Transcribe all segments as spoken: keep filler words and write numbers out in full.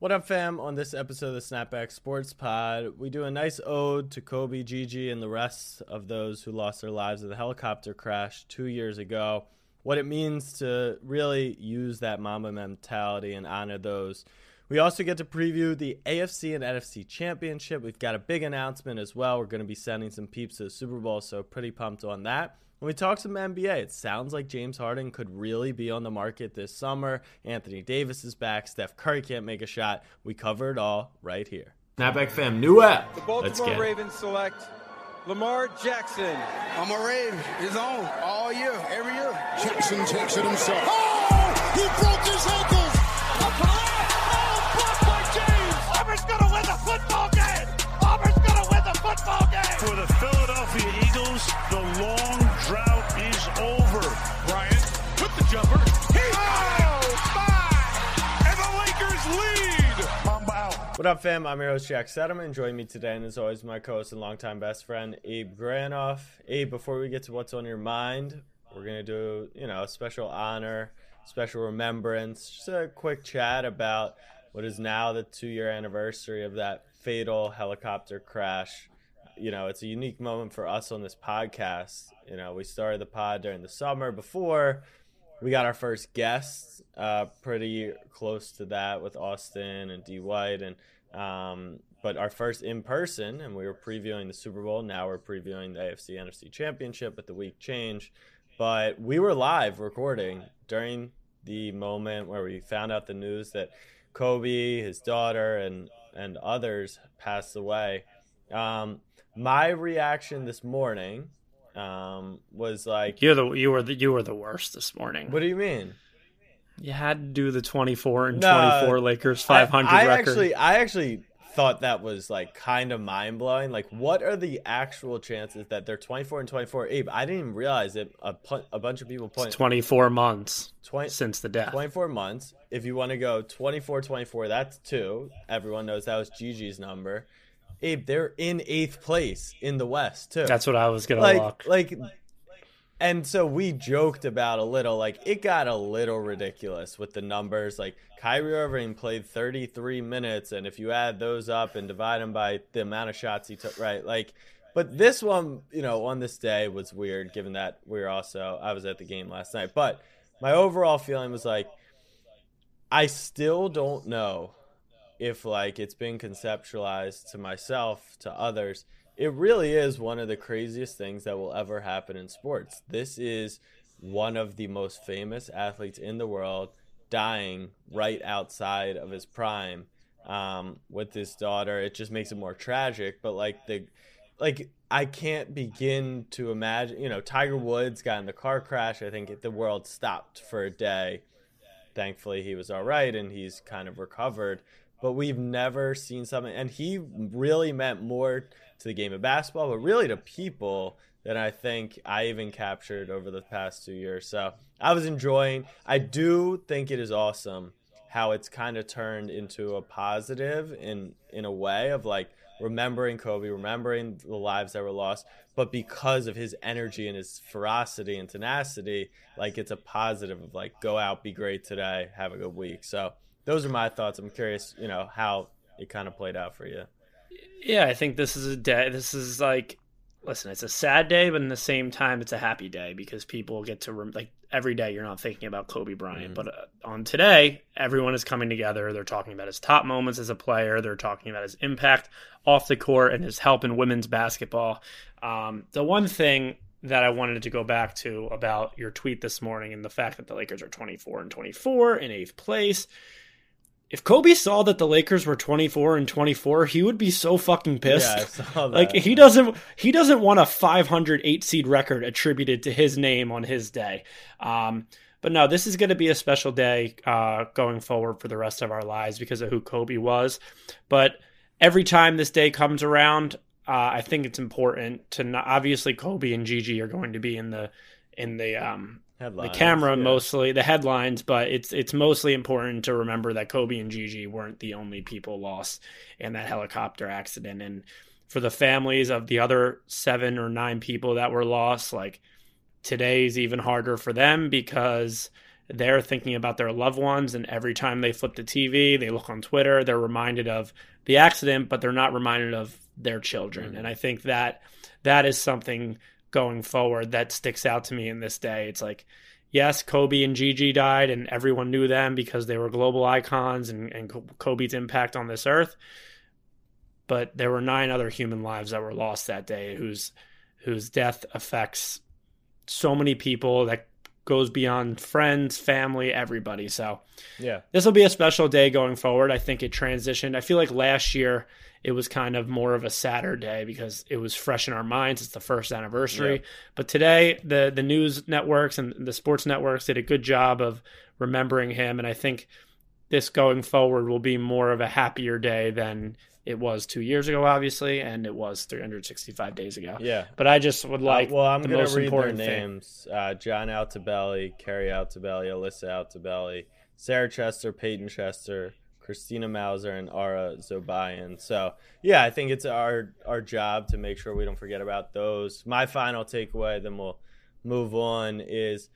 What up, fam? On this episode of the Snapback Sports Pod, we do a nice ode to Kobe, Gigi, and the rest of those who lost their lives in the helicopter crash two years ago. What it means to really use that mama mentality and honor those. We also get to preview the A F C and N F C Championship. We've got a big announcement as well. We're going to be sending some peeps to the Super Bowl, so pretty pumped on that. When we talk some N B A, it sounds like James Harden could really be on the market this summer. Anthony Davis is back. Steph Curry can't make a shot. We cover it all right here. Snapback fam, new app. The Baltimore Ravens select Lamar Jackson. I'm a Raven. He's on all year, every year. Jackson takes it himself. Oh, he broke his ankles. A play. Oh, blocked by James. Auburn's going to win the football game. Auburn's going to win the football game. For the Philadelphia Eagles, the long drought is over. Bryant with the jumper. He oh, my. And the Lakers lead. Mamba out. What up, fam? I'm your host, Jack Settelman. Join me today, and as always, my co-host and longtime best friend, Abe Granoff. Abe, before we get to what's on your mind, we're going to do, you know, a special honor, special remembrance, just a quick chat about what is now the two-year anniversary of that fatal helicopter crash. You know, it's a unique moment for us on this podcast. You know, we started the pod during the summer before we got our first guests, uh, pretty close to that with Austin and D. White, and um, but our first in person, and we were previewing the Super Bowl. Now we're previewing the A F C N F C Championship, but the week changed. But we were live recording during the moment where we found out the news that Kobe, his daughter, and, and others passed away. Um, my reaction this morning um, was like, "You're the you were the you were the worst this morning." What do you mean? You had to do the twenty-four and no, twenty-four Lakers five hundred I, I record. Actually, I actually thought that was like kind of mind blowing. Like, what are the actual chances that they're twenty-four and twenty-four? Abe, I didn't even realize it. A, a bunch of people point it's twenty-four months twenty since the death. twenty-four months. If you want to go twenty-four twenty-four, that's two. Everyone knows that was Gigi's number. Abe, they're in eighth place in the West too. That's what I was gonna like, lock. Like, and so we joked about a little. Like, it got a little ridiculous with the numbers. Like, Kyrie Irving played thirty-three minutes, and if you add those up and divide them by the amount of shots he took, right? Like, but this one, you know, on this day was weird, given that we were also I was at the game last night. But my overall feeling was like, I still don't know if like it's been conceptualized to myself, to others. It really is one of the craziest things that will ever happen in sports. This is one of the most famous athletes in the world dying right outside of his prime um, with his daughter. It just makes it more tragic, but like the, like I can't begin to imagine, you know, Tiger Woods got in the car crash. I think the world stopped for a day. Thankfully he was all right and he's kind of recovered. But we've never seen something, and he really meant more to the game of basketball, but really to people than I think I even captured over the past two years. So I was enjoying. I do think it is awesome how it's kind of turned into a positive in, in a way of like remembering Kobe, remembering the lives that were lost, but because of his energy and his ferocity and tenacity, like it's a positive of like, go out, be great today, have a good week. So those are my thoughts. I'm curious, you know, how it kind of played out for you. Yeah, I think this is a day. This is like, listen, it's a sad day, but in the same time, it's a happy day because people get to, rem- like, every day you're not thinking about Kobe Bryant. Mm-hmm. But uh, on today, everyone is coming together. They're talking about his top moments as a player. They're talking about his impact off the court and his help in women's basketball. Um, the one thing that I wanted to go back to about your tweet this morning and the fact that the Lakers are twenty-four and twenty-four in eighth place. If Kobe saw that the Lakers were twenty-four and twenty-four, he would be so fucking pissed. Yeah, I saw that. Like he doesn't he doesn't want a five hundred eight seed record attributed to his name on his day. Um, but no, this is going to be a special day uh, going forward for the rest of our lives because of who Kobe was. But every time this day comes around, uh, I think it's important to not, obviously Kobe and Gigi are going to be in the in the um Headlines, the camera, yeah. Mostly the headlines, but it's it's mostly important to remember that Kobe and Gigi weren't the only people lost in that helicopter accident. And for the families of the other seven or nine people that were lost, like today's even harder for them because They're thinking about their loved ones, and every time they flip the T V, they look on Twitter, they're reminded of the accident, but they're not reminded of their children. Mm-hmm. And I think that that is something going forward that sticks out to me in this day. It's like, yes, Kobe and Gigi died, and everyone knew them because they were global icons and, and Kobe's impact on this earth. But there were nine other human lives that were lost that day whose whose death affects so many people that goes beyond friends, family, everybody. So yeah, this will be a special day going forward. I think it transitioned. I feel like last year it was kind of more of a sadder day because it was fresh in our minds. It's the first anniversary. Yeah. But today the, the news networks and the sports networks did a good job of remembering him. And I think this going forward will be more of a happier day than it was two years ago, obviously, and it was three hundred sixty-five days ago. Yeah. But I just would like uh, well, I'm the gonna most read important their names. Uh, John Altabelli, Carrie Altabelli, Alyssa Altabelli, Sarah Chester, Peyton Chester, Christina Mauser, and Ara Zobayan. So, yeah, I think it's our our job to make sure we don't forget about those. My final takeaway, then we'll move on, is,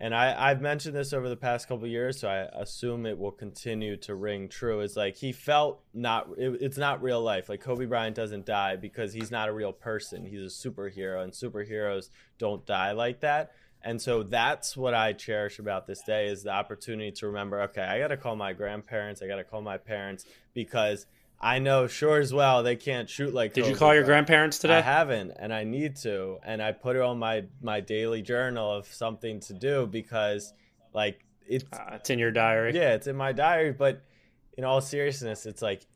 and I, I've mentioned this over the past couple of years, so I assume it will continue to ring true, is like he felt not it, – it's not real life. Like Kobe Bryant doesn't die because he's not a real person. He's a superhero, and superheroes don't die like that. And so that's what I cherish about this day is the opportunity to remember, okay, I got to call my grandparents. I got to call my parents because I know sure as well they can't shoot like Kobe. Did you call your grandparents today? I haven't, and I need to. And I put it on my, my daily journal of something to do because, like, it's, uh, it's in your diary. Yeah, it's in my diary. But in all seriousness, it's like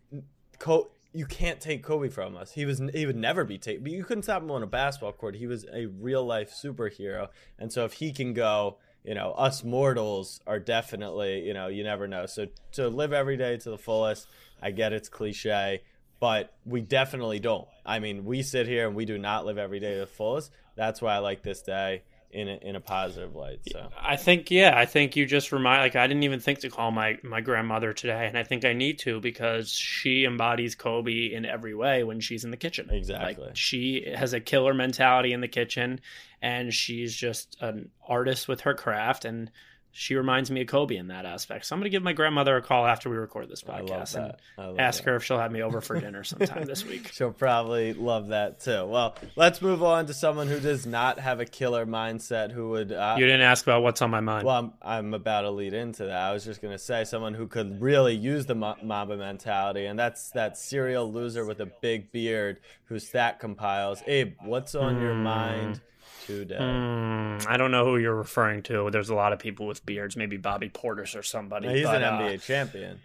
Kobe. You can't take Kobe from us. He was he would never be taken. But you couldn't stop him on a basketball court. He was a real life superhero. And so if he can go, you know, us mortals are definitely, you know, you never know. So to live every day to the fullest, I get it's cliche, but we definitely don't. I mean, we sit here and we do not live every day to the fullest. That's why I like this day in a, in a positive light. So I think, yeah, I think you just remind, like, I didn't even think to call my, my grandmother today. And I think I need to, because she embodies Kobe in every way when she's in the kitchen. Exactly. Like, she has a killer mentality in the kitchen, and she's just an artist with her craft. And she reminds me of Kobe in that aspect. So I'm going to give my grandmother a call after we record this podcast and ask that. her if she'll have me over for dinner sometime this week. She'll probably love that too. Well, let's move on to someone who does not have a killer mindset who would... Uh, you didn't ask about what's on my mind. Well, I'm, I'm about to lead into that. I was just going to say someone who could really use the M- Mamba mentality, and that's that serial loser with a big beard who stat compiles. Abe, what's on mm. your mind today? Mm, I don't know who you're referring to. There's a lot of people with beards, maybe Bobby Portis or somebody. He's but, an N B A uh, champion.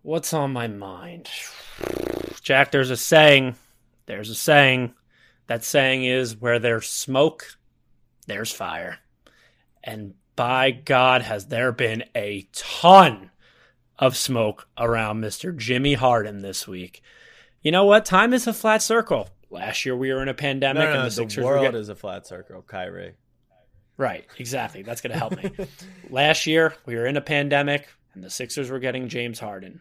What's on my mind? Jack, there's a saying. There's a saying. That saying is, where there's smoke, there's fire. And by God, has there been a ton of smoke around Mister Jimmy Harden this week. You know what? Time is a flat circle. Last year we were in a pandemic. No, no, and the, Sixers the world were get- is a flat circle, Kyrie. Right, exactly. That's going to help me. Last year we were in a pandemic and the Sixers were getting James Harden.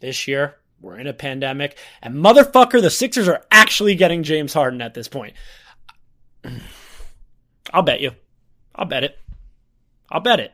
This year we're in a pandemic and motherfucker, the Sixers are actually getting James Harden at this point. I'll bet you. I'll bet it. I'll bet it.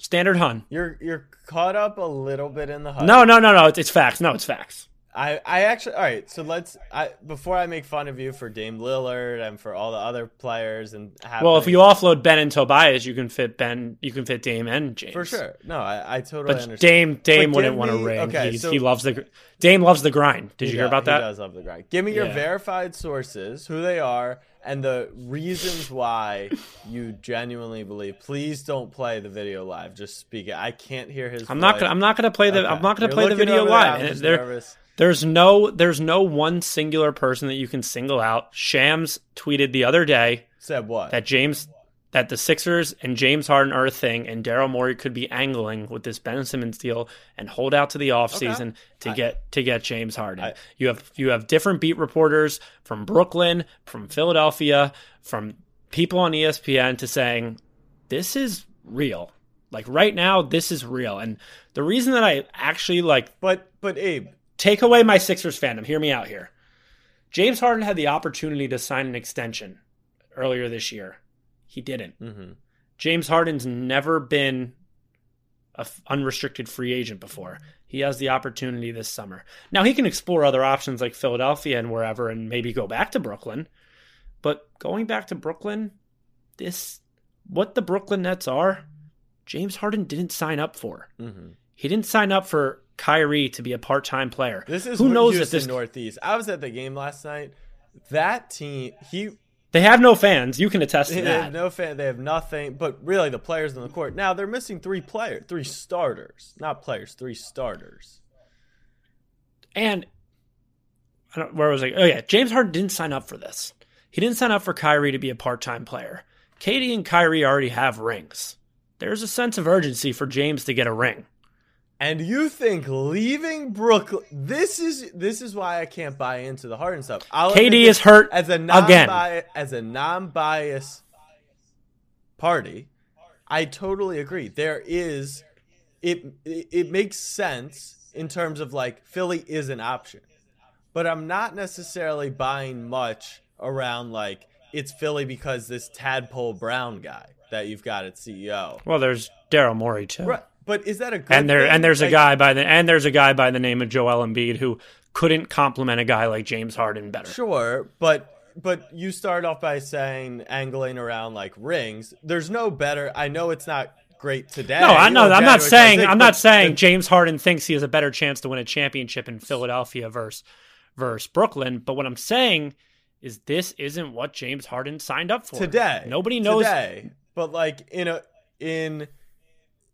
Standard hun. You're you're caught up a little bit in the hype. No, no, no, no. It's, it's facts. No, it's facts. I, I actually, all right, so let's, I before I make fun of you for Dame Lillard and for all the other players and happening. Well, if you offload Ben and Tobias, you can fit Ben, you can fit Dame and James. For sure. No, I, I totally but understand. Dame, Dame but wouldn't want to ring. Okay, so, he loves the, Dame loves the grind. Did you yeah, hear about that? He does love the grind. Give me your yeah. verified sources, who they are, and the reasons why you genuinely believe. Please don't play the video live. Just speak it. I can't hear his. I'm voice. not. Gonna, I'm not going to play the. Okay. I'm not going to play the video live. There, and there, there's no. There's no one singular person that you can single out. Shams tweeted the other day. Said what? That James. That the Sixers and James Harden are a thing, and Daryl Morey could be angling with this Ben Simmons deal and hold out to the offseason okay. to I, get to get James Harden. I, you have you have different beat reporters from Brooklyn, from Philadelphia, from people on E S P N to saying, this is real. Like right now, this is real. And the reason that I actually like But but Abe, take away my Sixers fandom. Hear me out here. James Harden had the opportunity to sign an extension earlier this year. He didn't. Mm-hmm. James Harden's never been an unrestricted free agent before. He has the opportunity this summer. Now, he can explore other options like Philadelphia and wherever and maybe go back to Brooklyn. But going back to Brooklyn, this what the Brooklyn Nets are, James Harden didn't sign up for. Mm-hmm. He didn't sign up for Kyrie to be a part-time player. This is who knows that this Northeast. I was at the game last night. That team, he they have no fans. You can attest to they that. They have no fan. They have nothing. But really, the players on the court now they're missing three players, three starters, not players, three starters. And I don't, where was I? Oh yeah, James Harden didn't sign up for this. He didn't sign up for Kyrie to be a part-time player. K D and Kyrie already have rings. There's a sense of urgency for James to get a ring. And you think leaving Brooklyn? This is this is why I can't buy into the Harden stuff. K D is hurt as a non again. Bi- as a non-biased party, I totally agree. There is it, it it makes sense in terms of like Philly is an option, but I'm not necessarily buying much around like it's Philly because this Tadpole Brown guy that you've got at C E O. Well, there's Daryl Morey too. Right. But is that a good and there thing? and there's like, a guy by the and there's a guy by the name of Joel Embiid who couldn't compliment a guy like James Harden better. Sure, but but you start off by saying angling around like rings. There's no better. I know it's not great today. No, I know. I'm not saying I'm not saying James Harden thinks he has a better chance to win a championship in Philadelphia versus versus Brooklyn. But what I'm saying is this isn't what James Harden signed up for today. Nobody knows today, but like in a in.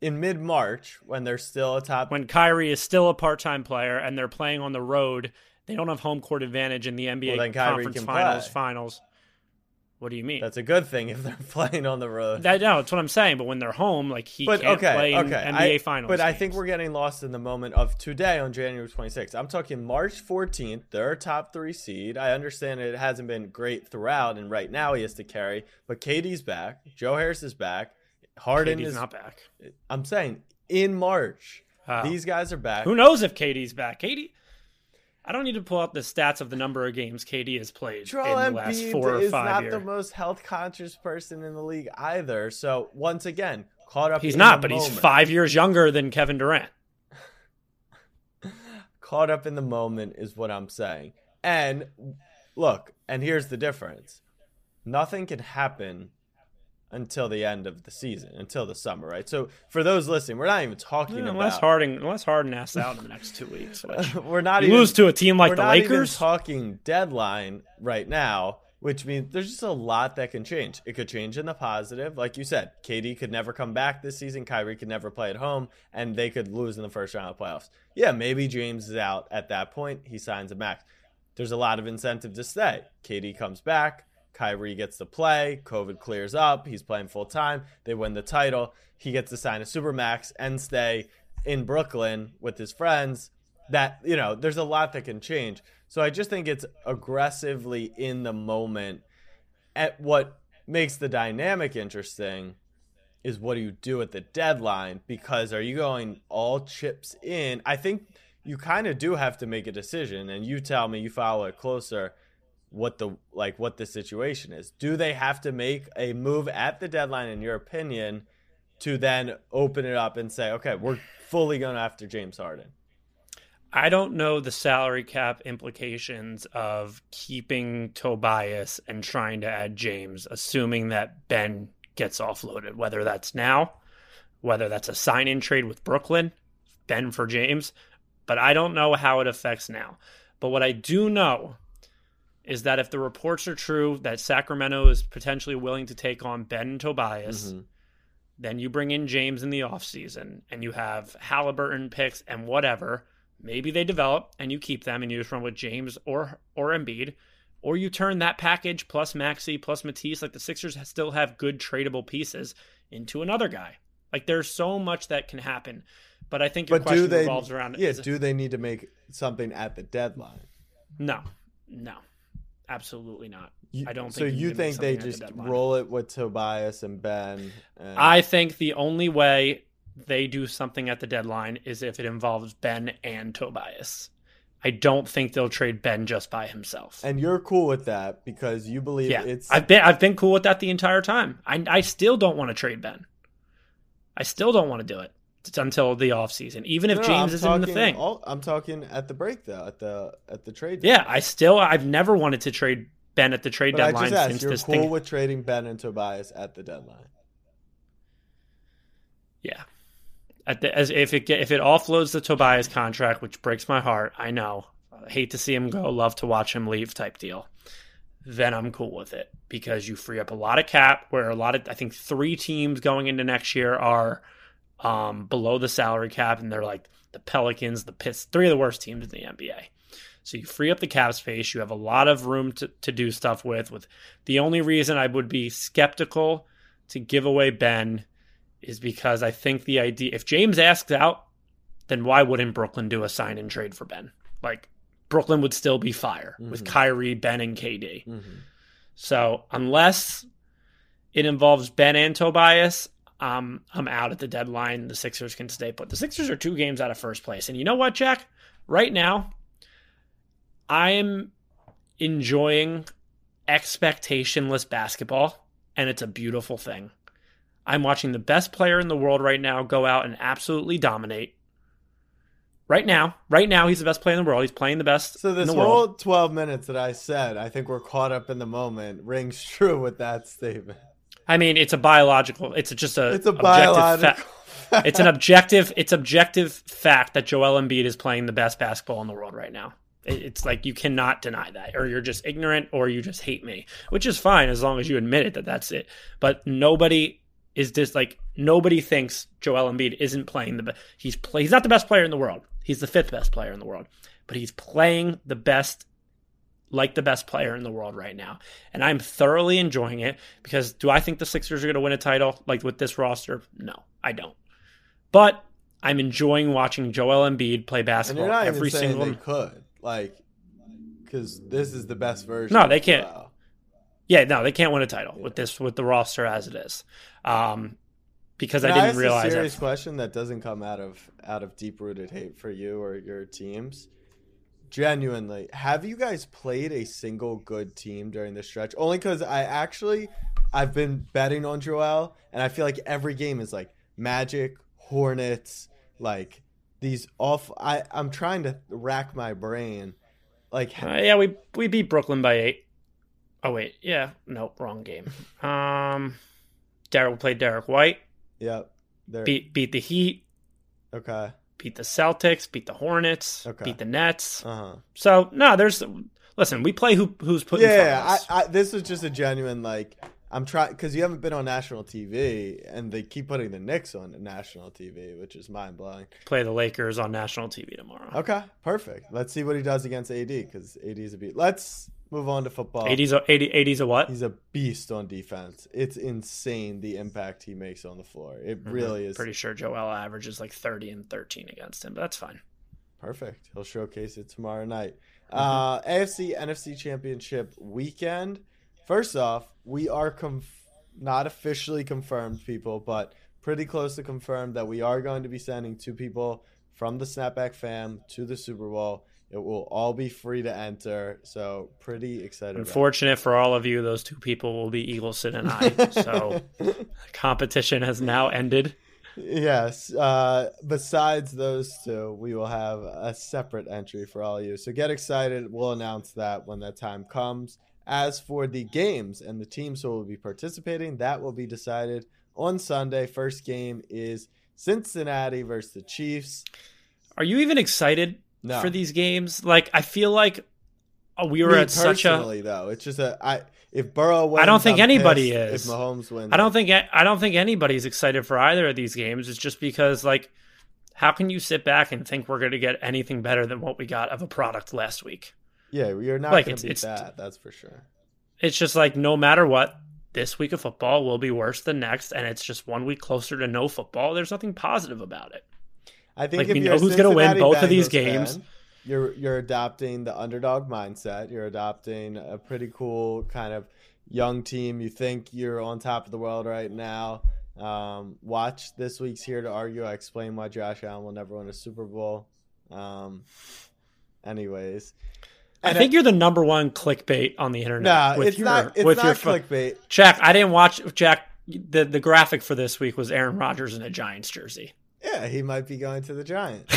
In mid-March, when they're still a top... When Kyrie is still a part-time player and they're playing on the road, they don't have home court advantage in the N B A well, Conference Finals. Play. Finals. What do you mean? That's a good thing if they're playing on the road. That, no, that's what I'm saying. But when they're home, like he but, can't okay, play in okay. N B A I, Finals. But games. I think we're getting lost in the moment of today on January twenty-sixth. I'm talking March fourteenth. They're a top three seed. I understand it hasn't been great throughout, and right now he has to carry. But K D's back. Joe Harris is back. Harden K D's is not back. I'm saying in March, oh. These guys are back. Who knows if K D's back? K D, I don't need to pull out the stats of the number of games K D has played Joel in the last four or five years. He's not the most health conscious person in the league either. So once again, caught up. He's in not, the but moment. He's five years younger than Kevin Durant. Caught up in the moment is what I'm saying. And look, and here's the difference: nothing can happen until the end of the season, until the summer, right? So for those listening, we're not even talking yeah, unless about Harden, unless Harden asks out in the next two weeks. Which we're not even, lose to a team like the Lakers. We're not even talking deadline right now, which means there's just a lot that can change. It could change in the positive, like you said. K D could never come back this season. Kyrie could never play at home, and they could lose in the first round of playoffs. Yeah, maybe James is out at that point. He signs a max. There's a lot of incentive to stay. K D comes back. Kyrie gets to play, COVID clears up, he's playing full-time, they win the title, he gets to sign a Supermax and stay in Brooklyn with his friends. That, you know, there's a lot that can change. So I just think it's aggressively in the moment. At what makes the dynamic interesting is what do you do at the deadline? Because are you going all chips in? I think you kind of do have to make a decision, and you tell me, you follow it closer, what the like what the situation is. Do they have to make a move at the deadline, in your opinion, to then open it up and say, okay, we're fully going after James Harden? I don't know the salary cap implications of keeping Tobias and trying to add James, assuming that Ben gets offloaded, whether that's now, whether that's a sign-in trade with Brooklyn, Ben for James, but I don't know how it affects now. But what I do know is that if the reports are true that Sacramento is potentially willing to take on Ben and Tobias, mm-hmm. then you bring in James in the offseason and you have Halliburton picks and whatever. Maybe they develop and you keep them and you just run with James or or Embiid. Or you turn that package plus Maxey plus Matisse, like the Sixers still have good tradable pieces, into another guy. Like there's so much that can happen. But I think your but question they, revolves around... Yeah, do it, they need to make something at the deadline? No, no. Absolutely not. You, I don't think so. You think they just roll it with Tobias and Ben? And... I think the only way they do something at the deadline is if it involves Ben and Tobias. I don't think they'll trade Ben just by himself. And you're cool with that because you believe yeah. it's... I've been I've been cool with that the entire time. I, I still don't want to trade Ben. I still don't want to do it it's until the offseason, even if no, James I'm isn't talking, in the thing. All, I'm talking at the break, though, at the at the trade deadline. Yeah, I still... I've never wanted to trade Ben at the trade but deadline I just asked, since you're this cool thing. You're cool with trading Ben and Tobias at the deadline. Yeah. At the, as if it if it offloads the Tobias contract, which breaks my heart, I know. I hate to see him go, love to watch him leave type deal. Then I'm cool with it because you free up a lot of cap where a lot of, I think three teams going into next year are um, below the salary cap, and they're like the Pelicans, the Pistons, three of the worst teams in the N B A. So you free up the cap space. You have a lot of room to, to do stuff with. With the only reason I would be skeptical to give away Ben is because I think the idea, if James asks out, then why wouldn't Brooklyn do a sign and trade for Ben? Like, Brooklyn would still be fire mm-hmm. with Kyrie, Ben, and K D. Mm-hmm. So unless it involves Ben and Tobias, um, I'm out at the deadline. The Sixers can stay put. The Sixers are two games out of first place. And you know what, Jack? Right now, I'm enjoying expectationless basketball, and it's a beautiful thing. I'm watching the best player in the world right now go out and absolutely dominate. Right now, right now, he's the best player in the world. He's playing the best in the world. So this whole twelve minutes that I said, I think we're caught up in the moment, rings true with that statement. I mean, it's a biological, it's just a, it's a biological fact. It's an objective, it's objective fact that Joel Embiid is playing the best basketball in the world right now. It's like you cannot deny that, or you're just ignorant, or you just hate me, which is fine as long as you admit it that that's it. But nobody... Is this like nobody thinks Joel Embiid isn't playing the best? He's play. He's not the best player in the world. He's the fifth best player in the world, but he's playing the best, like the best player in the world right now. And I'm thoroughly enjoying it because do I think the Sixers are going to win a title like with this roster? No, I don't. But I'm enjoying watching Joel Embiid play basketball and you're not every even saying single. They could like because this is the best version. No, they can't. Wow. Yeah, no, they can't win a title yeah. with this with the roster as it is, um, because now, I didn't realize. That's a serious that. question that doesn't come out of out of deep rooted hate for you or your teams. Genuinely, have you guys played a single good team during this stretch? Only because I actually I've been betting on Joel, and I feel like every game is like Magic, Hornets, like these off. I I'm trying to rack my brain. Like uh, yeah, we we beat Brooklyn by eight. Oh, wait. Yeah. Nope. Wrong game. Um, Daryl played Derek White. Yep. They're... Beat beat the Heat. Okay. Beat the Celtics. Beat the Hornets. Okay. Beat the Nets. Uh-huh. So, no, there's... Listen, we play who who's putting... Yeah, I, I, this is just a genuine, like... I'm trying... Because you haven't been on national T V, and they keep putting the Knicks on national T V, which is mind-blowing. Play the Lakers on national T V tomorrow. Okay. Perfect. Let's see what he does against A D, because A D's a beat. Let's... Move on to football. eighties, eighty, eighties a what? He's a beast on defense. It's insane the impact he makes on the floor. It mm-hmm. really is. Pretty sure Joel averages like thirty and thirteen against him, but that's fine. Perfect. He'll showcase it tomorrow night. Mm-hmm. Uh, A F C N F C Championship weekend. First off, we are conf- not officially confirmed, people, but pretty close to confirmed that we are going to be sending two people from the Snapback fam to the Super Bowl. It will all be free to enter, so pretty excited. Unfortunate for all of you, those two people will be Eagleson and I, so competition has now ended. Yes, uh, besides those two, we will have a separate entry for all of you. So get excited. We'll announce that when that time comes. As for the games and the teams who will be participating, that will be decided on Sunday. First game is Cincinnati versus the Chiefs. Are you even excited? No. For these games, like I feel like we were Me at such a. Though it's just a I if Burrow wins, I don't think I'm anybody pissed. Is. If Mahomes wins, I don't think I don't think anybody's excited for either of these games. It's just because like, how can you sit back and think we're going to get anything better than what we got of a product last week? Yeah, we are not like, going to beat it's, that. That's for sure. It's just like no matter what, this week of football will be worse than next, and it's just one week closer to no football. There's nothing positive about it. I think like if we know who's going to win both Bengals of these games. Fan, you're you're adopting the underdog mindset. You're adopting a pretty cool kind of young team. You think you're on top of the world right now. Um, watch this week's Here to Argue. I explain why Josh Allen will never win a Super Bowl. Um, Anyways. And I think it, you're the number one clickbait on the internet. No, with it's your, not, it's with not your clickbait. Fo- Jack, I didn't watch Jack. The, the graphic for this week was Aaron Rodgers in a Giants jersey. Yeah, he might be going to the Giants.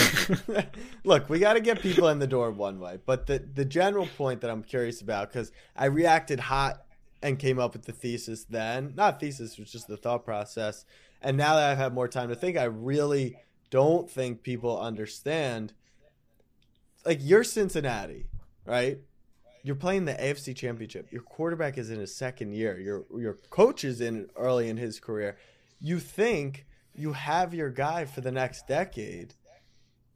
Look, we got to get people in the door one way. But the, the general point that I'm curious about, because I reacted hot and came up with the thesis then. Not thesis, it was just the thought process. And now that I've had more time to think, I really don't think people understand. Like, you're Cincinnati, right? You're playing the A F C Championship. Your quarterback is in his second year. Your your coach is in early in his career. You think you have your guy for the next decade,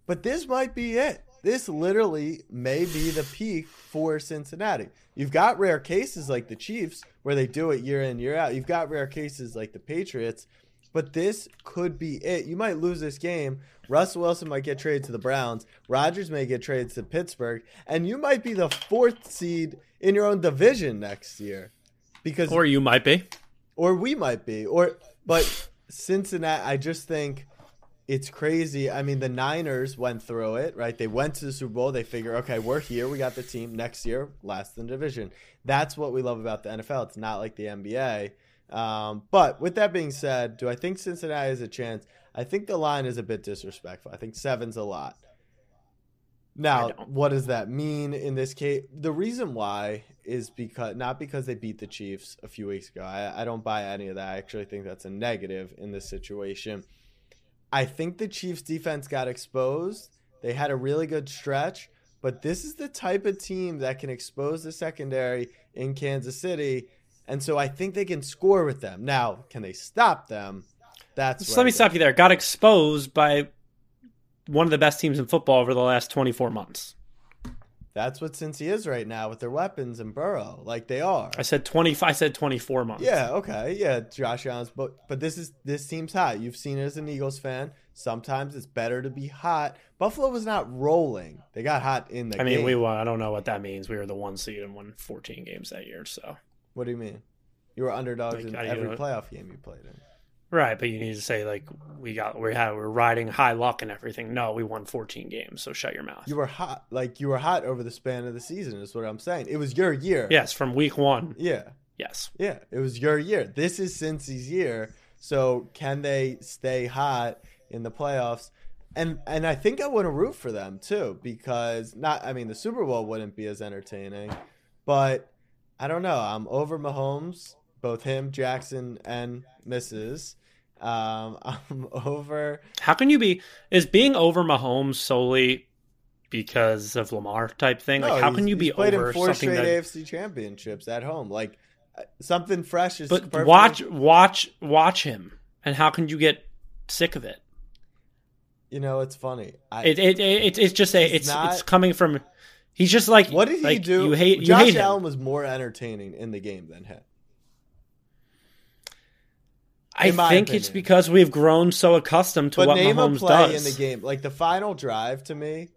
but this might be it. This literally may be the peak for Cincinnati. You've got rare cases like the Chiefs where they do it year in, year out. You've got rare cases like the Patriots, but this could be it. You might lose this game. Russell Wilson might get traded to the Browns. Rodgers may get traded to Pittsburgh. And you might be the fourth seed in your own division next year. Because, or you might be. Or we might be. Or But Cincinnati, I just think it's crazy. I mean, the Niners went through it, right? They went to the Super Bowl. They figure, okay, we're here. We got the team. Next year, last in the division. That's what we love about the N F L. It's not like the N B A. Um, but with that being said, do I think Cincinnati has a chance? I think the line is a bit disrespectful. I think seven's a lot. Now, what does that mean in this case? The reason why is because not because they beat the Chiefs a few weeks ago. I, I don't buy any of that. I actually think that's a negative in this situation. I think the Chiefs defense got exposed. They had a really good stretch, but this is the type of team that can expose the secondary in Kansas City. And so I think they can score with them. Now, can they stop them? That's Just let me stop you there. Got exposed by one of the best teams in football over the last twenty-four months. That's what Cincy is right now with their weapons and Burrow, like they are. I said twenty. I said twenty-four months. Yeah, okay, yeah, Josh Allen's, but but this is this team's hot. You've seen it as an Eagles fan. Sometimes it's better to be hot. Buffalo was not rolling. They got hot in the. I mean, game. we won. I don't know what that means. We were the one seed and won fourteen games that year. So. What do you mean? You were underdogs like, in every playoff game you played in. Right, but you need to say like we got we had we're riding high luck and everything. No, we won fourteen games, so shut your mouth. You were hot, like you were hot over the span of the season. Is what I'm saying. It was your year. Yes, from week one. Yeah. Yes. Yeah, it was your year. This is Cincy's year. So can they stay hot in the playoffs? And and I think I want to root for them too because not. I mean, the Super Bowl wouldn't be as entertaining, but I don't know. I'm over Mahomes. Both him, Jackson, and Missus Um, I'm over. How can you be? Is being over Mahomes solely because of Lamar type thing? No, like, how can you be played over in four something straight that, A F C championships at home? Like something fresh is. But perfectly... watch, watch, watch him, and how can you get sick of it? You know, it's funny. I, it, it it it's just a it's it's, not... it's coming from. He's just like what did he like, do? You hate, Josh you hate Allen him. Was more entertaining in the game than him. I think opinion. It's because we've grown so accustomed to but what name Mahomes a play does in the game. Like the final drive to me,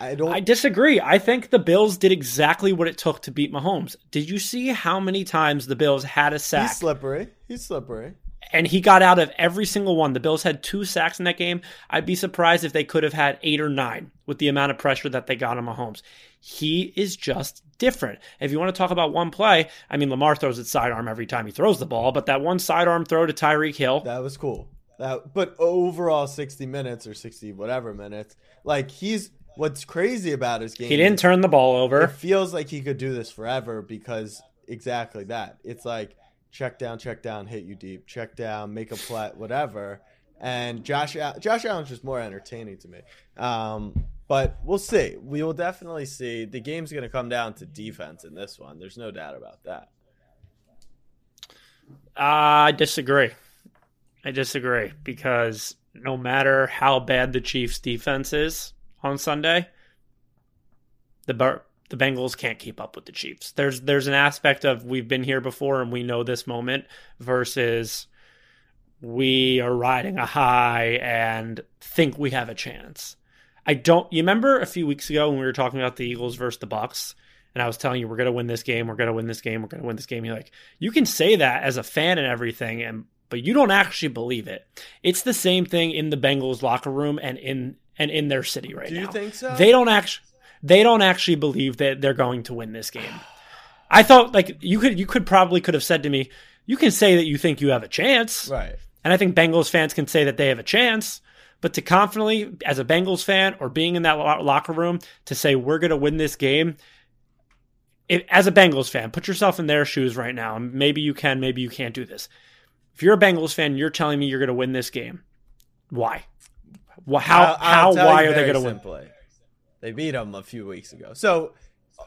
I don't. I disagree. I think the Bills did exactly what it took to beat Mahomes. Did you see how many times the Bills had a sack? He's slippery. He's slippery. And he got out of every single one. The Bills had two sacks in that game. I'd be surprised if they could have had eight or nine with the amount of pressure that they got on Mahomes. He is just different. If you want to talk about one play, I mean, Lamar throws his sidearm every time he throws the ball, but that one sidearm throw to Tyreek Hill. That was cool. That, but overall, sixty minutes or sixty whatever minutes, like he's what's crazy about his game. He didn't turn the ball over. It feels like he could do this forever because exactly that. It's like, check down, check down, hit you deep, check down, make a play, whatever. And Josh Josh Allen's just more entertaining to me. Um, but we'll see. We will definitely see. The game's going to come down to defense in this one. There's no doubt about that. I disagree. I disagree because no matter how bad the Chiefs' defense is on Sunday, the Bar- The Bengals can't keep up with the Chiefs. There's there's an aspect of we've been here before and we know this moment versus we are riding a high and think we have a chance. I don't. You remember a few weeks ago when we were talking about the Eagles versus the Bucks, and I was telling you we're going to win this game, we're going to win this game, we're going to win this game. You're like, you can say that as a fan and everything, and but you don't actually believe it. It's the same thing in the Bengals locker room and in and in their city right now. Do you think so? They don't actually. they don't actually believe that they're going to win this game. I thought, like, you could you could probably could have said to me, you can say that you think you have a chance. Right. And I think Bengals fans can say that they have a chance. But to confidently, as a Bengals fan or being in that locker room, to say we're going to win this game, it, as a Bengals fan, put yourself in their shoes right now. And maybe you can, maybe you can't do this. If you're a Bengals fan, you're telling me you're going to win this game. Why? Well, how, how, why are they going to win? They beat them a few weeks ago. So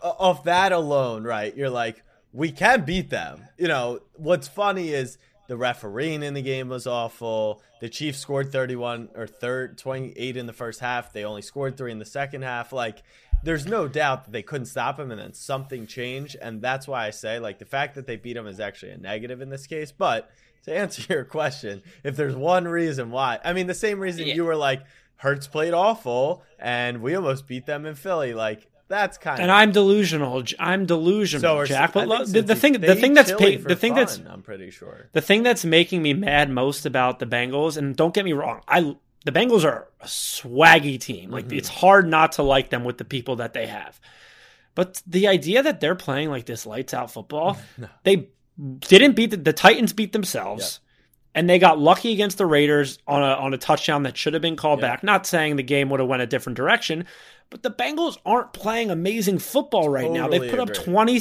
off that alone, right, you're like, we can beat them. You know, what's funny is the refereeing in the game was awful. The Chiefs scored thirty-one or third, twenty-eight in the first half. They only scored three in the second half. Like, there's no doubt that they couldn't stop him, and then something changed. And that's why I say, like, the fact that they beat him is actually a negative in this case. But to answer your question, if there's one reason why, I mean, the same reason yeah. you were like, Hurts played awful and we almost beat them in Philly. Like, that's kind and of. And I'm delusional. I'm delusional, so Jack. But lo- the, the thing, the thing that's pa- the thing fun, that's I'm pretty sure the thing that's making me mad most about the Bengals. And don't get me wrong, I the Bengals are a swaggy team. Like mm-hmm. it's hard not to like them with the people that they have. But the idea that they're playing like this lights out football, no. they didn't beat the, the Titans. Beat themselves. Yep. And they got lucky against the Raiders on a on a touchdown that should have been called yeah. back. Not saying the game would have went a different direction, but the Bengals aren't playing amazing football right totally now. They put agree. up twenty,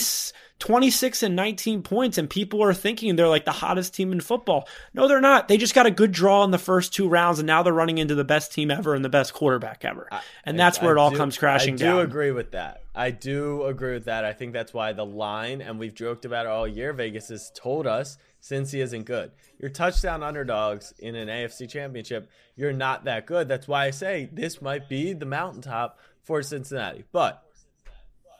twenty-six and nineteen points, and people are thinking they're like the hottest team in football. No, they're not. They just got a good draw in the first two rounds, and now they're running into the best team ever and the best quarterback ever. I, and that's I, where it I all do, comes crashing down. I do down. agree with that. I do agree with that. I think that's why the line, and we've joked about it all year, Vegas has told us, since he isn't good. Your touchdown underdogs in an A F C championship, you're not that good. That's why I say this might be the mountaintop for Cincinnati. But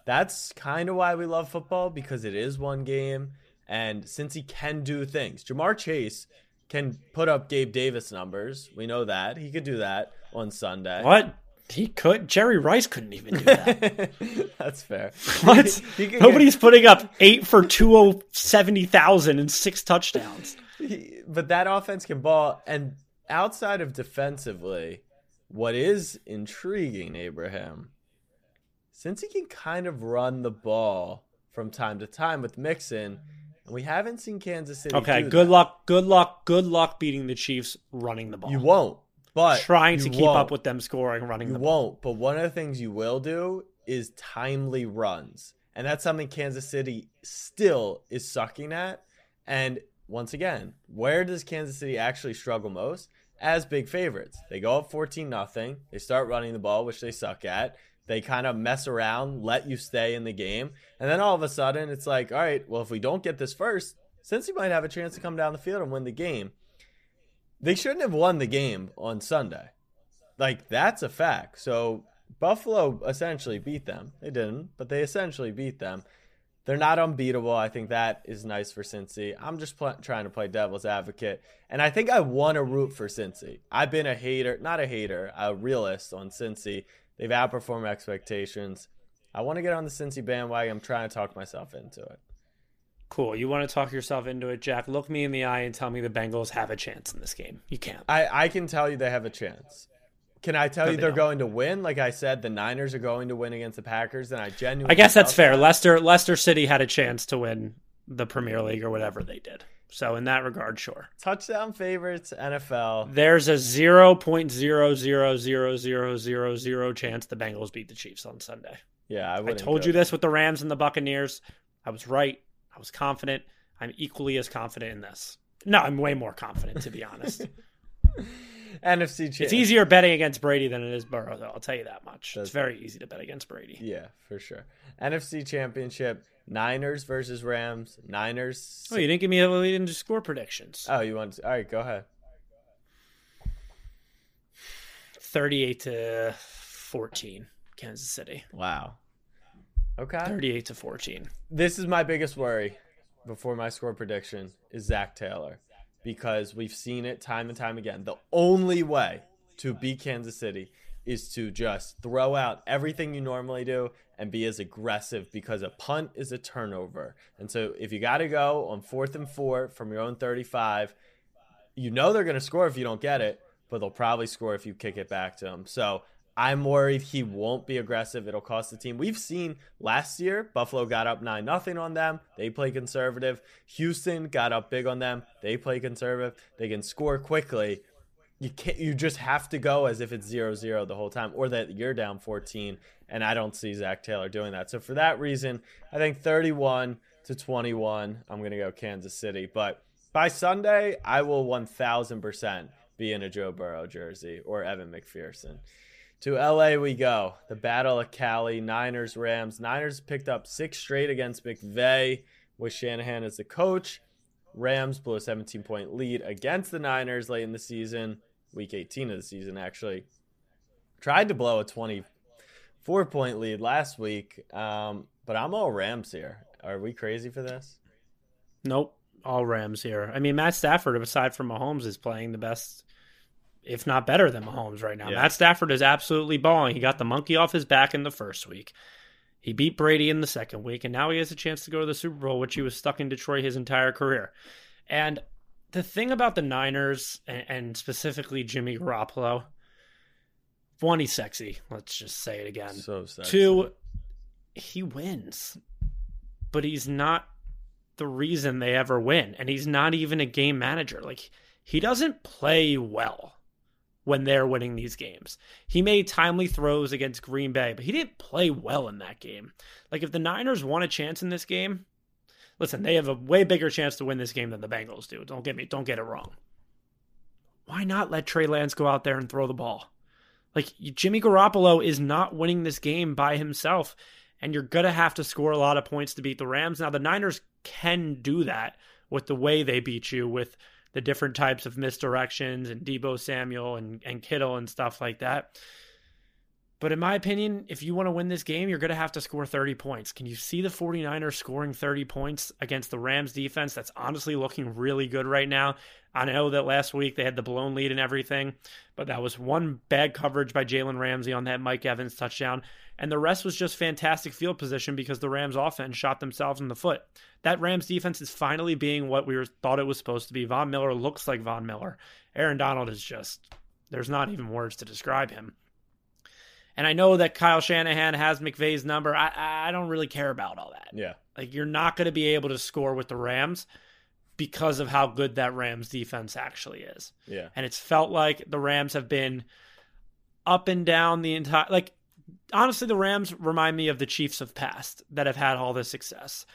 that's kind of why we love football, because it is one game. And since he can do things, Jamar Chase can put up Gabe Davis numbers. We know that. He could do that on Sunday. What? He could. Jerry Rice couldn't even do that. That's fair. What? He, he Nobody's get... putting up eight for two hundred seventy thousand and six touchdowns. He, but that offense can ball. And outside of defensively, what is intriguing, Abraham, since he can kind of run the ball from time to time with Mixon, and we haven't seen Kansas City Okay, do good that. luck, good luck, good luck beating the Chiefs running the ball. You won't. But trying to keep won't. up with them scoring, running you the ball. You won't, but one of the things you will do is timely runs. And that's something Kansas City still is sucking at. And once again, where does Kansas City actually struggle most? As big favorites. They go up fourteen nothing. They start running the ball, which they suck at. They kind of mess around, let you stay in the game. And then all of a sudden, it's like, all right, well, if we don't get this first, Cincy might have a chance to come down the field and win the game. They shouldn't have won the game on Sunday. Like, that's a fact. So Buffalo essentially beat them. They didn't, but they essentially beat them. They're not unbeatable. I think that is nice for Cincy. I'm just pl- trying to play devil's advocate. And I think I want to root for Cincy. I've been a hater, not a hater, a realist on Cincy. They've outperformed expectations. I want to get on the Cincy bandwagon. I'm trying to talk myself into it. Cool. You want to talk yourself into it, Jack? Look me in the eye and tell me the Bengals have a chance in this game. You can't. I, I can tell you they have a chance. Can I tell no, you they're they going to win? Like I said, the Niners are going to win against the Packers, and I genuinely I guess that's fair. That. Leicester Leicester City had a chance to win the Premier League or whatever they did. So in that regard, sure. Touchdown favorites, N F L. There's a zero point zero zero zero zero zero zero chance the Bengals beat the Chiefs on Sunday. Yeah, I wouldn't I told you that. This with the Rams and the Buccaneers. I was right. I was confident. I'm equally as confident in this. No, I'm way more confident, to be honest. N F C champ. It's easier betting against Brady than it is Burrow, though. I'll tell you that much. That's it's very easy to bet against Brady. Yeah, for sure. N F C championship, Niners versus Rams. Niners. Oh, you didn't give me a you didn't do score predictions. Oh, you want to? All right, go ahead. thirty-eight to fourteen, Kansas City. Wow. Okay. thirty-eight to fourteen. This is my biggest worry before my score prediction is Zac Taylor, because we've seen it time and time again. The only way to beat Kansas City is to just throw out everything you normally do and be as aggressive, because a punt is a turnover. And so if you got to go on fourth and four from your own thirty-five, you know they're going to score if you don't get it, but they'll probably score if you kick it back to them. So I'm worried he won't be aggressive. It'll cost the team. We've seen last year, Buffalo got up nine nothing on them. They play conservative. Houston got up big on them. They play conservative. They can score quickly. You can't, you just have to go as if it's zero zero the whole time, or that you're down fourteen, and I don't see Zac Taylor doing that. So for that reason, I think thirty-one to twenty-one, I'm going to go Kansas City. But by Sunday, I will one thousand percent be in a Joe Burrow jersey or Evan McPherson. To L A we go. The Battle of Cali, Niners, Rams. Niners picked up six straight against McVay with Shanahan as the coach. Rams blew a seventeen-point lead against the Niners late in the season, week eighteen of the season, actually. Tried to blow a twenty-four-point lead last week, um, but I'm all Rams here. Are we crazy for this? Nope, all Rams here. I mean, Matt Stafford, aside from Mahomes, is playing the best, if not better than Mahomes right now. Yeah. Matt Stafford is absolutely balling. He got the monkey off his back in the first week. He beat Brady in the second week, and now he has a chance to go to the Super Bowl, which he was stuck in Detroit his entire career. And the thing about the Niners, and, and specifically Jimmy Garoppolo, one, he's sexy. Let's just say it again. So sexy. Two, he wins. But he's not the reason they ever win, and he's not even a game manager. Like, he doesn't play well when they're winning these games. He made timely throws against Green Bay, but he didn't play well in that game. Like, if the Niners want a chance in this game, listen, they have a way bigger chance to win this game than the Bengals do. Don't get me, don't get it wrong. Why not let Trey Lance go out there and throw the ball? Like, Jimmy Garoppolo is not winning this game by himself, and you're going to have to score a lot of points to beat the Rams. Now, the Niners can do that with the way they beat you, with the different types of misdirections and Deebo Samuel and, and Kittle and stuff like that. But in my opinion, if you want to win this game, you're going to have to score thirty points. Can you see the 49ers scoring thirty points against the Rams defense? That's honestly looking really good right now. I know that last week they had the blown lead and everything, but that was one bad coverage by Jalen Ramsey on that Mike Evans touchdown. And the rest was just fantastic field position because the Rams offense shot themselves in the foot. That Rams defense is finally being what we were, thought it was supposed to be. Von Miller looks like Von Miller. Aaron Donald is just, there's not even words to describe him. And I know that Kyle Shanahan has McVay's number. I, I don't really care about all that. Yeah. Like, you're not going to be able to score with the Rams because of how good that Rams defense actually is. Yeah. And it's felt like the Rams have been up and down the entire, like, honestly, the Rams remind me of the Chiefs of past that have had all this success.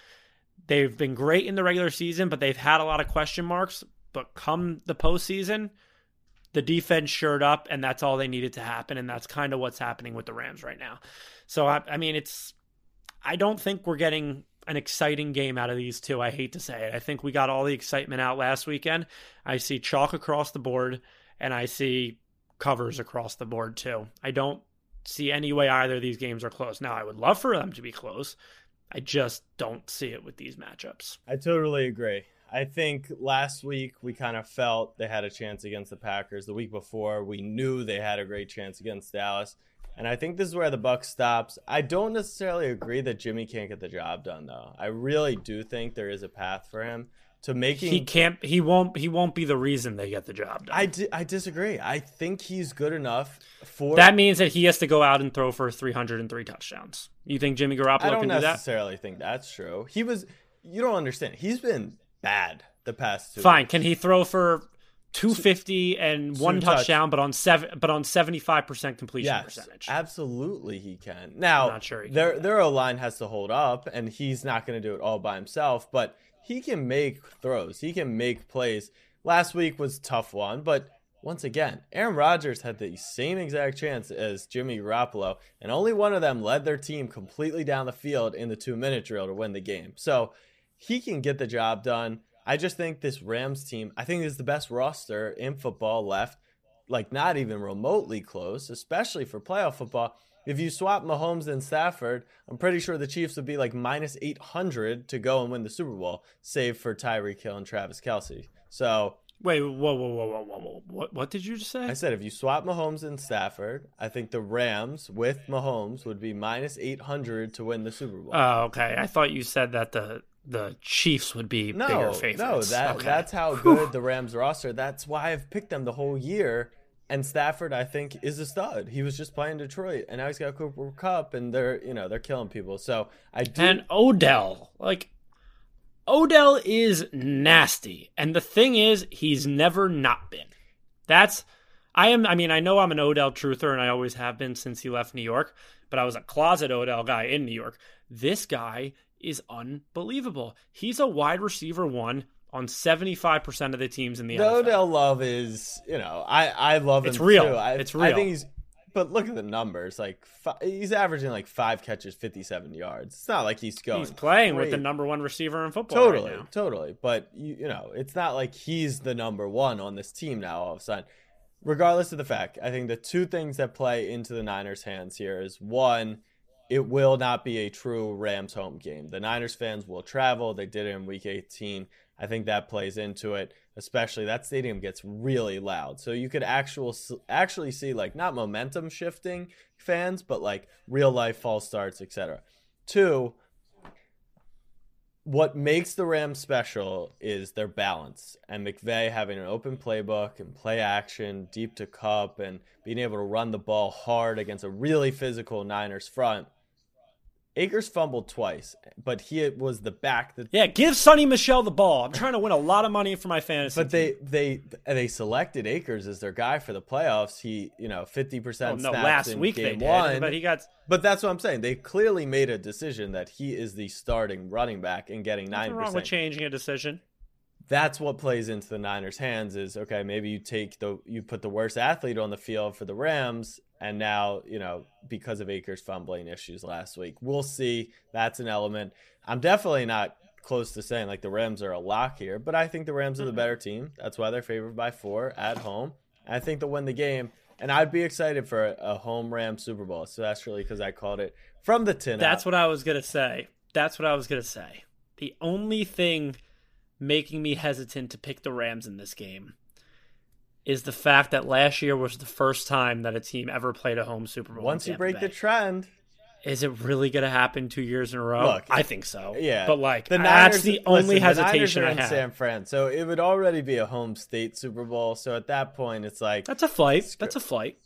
They've been great in the regular season, but they've had a lot of question marks. But come the postseason, the defense shored up, and that's all they needed to happen. And that's kind of what's happening with the Rams right now. So, I, I mean, it's, I don't think we're getting an exciting game out of these two. I hate to say it. I think we got all the excitement out last weekend. I see chalk across the board, and I see covers across the board too. I don't see any way either of these games are close. Now, I would love for them to be close. I just don't see it with these matchups. I totally agree. I think last week we kind of felt they had a chance against the Packers. The week before, we knew they had a great chance against Dallas. And I think this is where the buck stops. I don't necessarily agree that Jimmy can't get the job done, though. I really do think there is a path for him to making. He can't. He won't. He won't be the reason they get the job done. I, di- I disagree. I think he's good enough for. That means that he has to go out and throw for three hundred three touchdowns. You think Jimmy Garoppolo can do that? I don't necessarily think that's true. He was. You don't understand. He's been bad the past two. Fine. Weeks. Can he throw for two fifty and one touchdown, touch. but on seven, but on seventy-five percent completion yes, percentage? Absolutely, he can. Now, I'm not sure he can their their O line has to hold up, and he's not going to do it all by himself. But he can make throws. He can make plays. Last week was a tough one, but once again, Aaron Rodgers had the same exact chance as Jimmy Garoppolo, and only one of them led their team completely down the field in the two-minute drill to win the game. So he can get the job done. I just think this Rams team, I think is the best roster in football left, like not even remotely close, especially for playoff football. If you swap Mahomes and Stafford, I'm pretty sure the Chiefs would be like minus eight hundred to go and win the Super Bowl, save for Tyreek Hill and Travis Kelce. So wait, whoa, whoa, whoa, whoa, whoa, whoa. What, what did you just say? I said if you swap Mahomes and Stafford, I think the Rams with Mahomes would be minus eight hundred to win the Super Bowl. Oh, okay. I thought you said that the the Chiefs would be no, bigger favorites. No, that, okay. that's how good Whew. the Rams roster. That's why I've picked them the whole year. And Stafford, I think, is a stud. He was just playing Detroit, and now he's got Cooper Kupp, and they're, you know, they're killing people. So I do. And Odell, like, Odell is nasty, and the thing is, he's never not been. That's, I am. I mean, I know I'm an Odell truther, and I always have been since he left New York. But I was a closet Odell guy in New York. This guy is unbelievable. He's a wide receiver one. On seventy-five percent of the teams in the N F L. Odell Love is, you know, I, I love him. It's real. Too. I, it's real. I think he's, but look at the numbers. Like five, he's averaging like five catches, fifty-seven yards. It's not like he's going. He's playing great with the number one receiver in football. Totally, right now. totally. But you, you know, it's not like he's the number one on this team now. All of a sudden, regardless of the fact, I think the two things that play into the Niners' hands here is one. It will not be a true Rams home game. The Niners fans will travel. They did it in week eighteen. I think that plays into it, especially that stadium gets really loud. So you could actual, actually see, like, not momentum shifting fans, but like real life false starts, et cetera. Two, what makes the Rams special is their balance. And McVay having an open playbook and play action, deep to cup, and being able to run the ball hard against a really physical Niners front. Akers fumbled twice, but he was the back. That yeah, give Sonny Michel the ball. I'm trying to win a lot of money for my fantasy. But they, they they selected Akers as their guy for the playoffs. He, you know, fifty percent oh, no, snaps last in week game they one. Did, but he got. But that's what I'm saying. They clearly made a decision that he is the starting running back and getting nine percent. What's wrong with changing a decision? That's what plays into the Niners' hands. Is okay. Maybe you take the you put the worst athlete on the field for the Rams. And now, you know, because of Akers fumbling issues last week, we'll see. That's an element. I'm definitely not close to saying like the Rams are a lock here, but I think the Rams are the better team. That's why they're favored by four at home. I think they'll win the game. And I'd be excited for a home Rams Super Bowl, especially because I called it from the tin. That's out. what I was going to say. That's what I was going to say. The only thing making me hesitant to pick the Rams in this game is the fact that last year was the first time that a team ever played a home Super Bowl. Once you break Bay. the trend. Is it really going to happen two years in a row? Look, I think so. Yeah. But, like, the Niners, that's the only listen, hesitation the Niners are I have. in San Fran, so it would already be a home state Super Bowl. So at that point, it's like. That's a flight. Screw. That's a flight.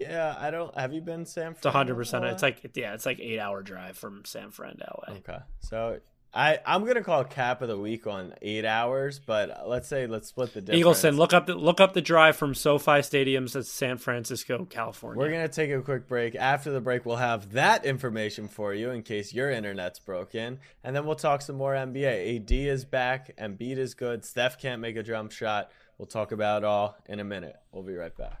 Yeah, I don't. Have you been to San Fran? It's one hundred percent. It's like, yeah, it's like an eight-hour drive from San Fran to L A. Okay. So. I, I'm going to call cap of the week on eight hours, but let's say let's split the difference. Eagleson, look up the, look up the drive from SoFi Stadium to San Francisco, California. We're going to take a quick break. After the break, we'll have that information for you in case your internet's broken, and then we'll talk some more N B A. A D is back, Embiid is good, Steph can't make a jump shot. We'll talk about it all in a minute. We'll be right back.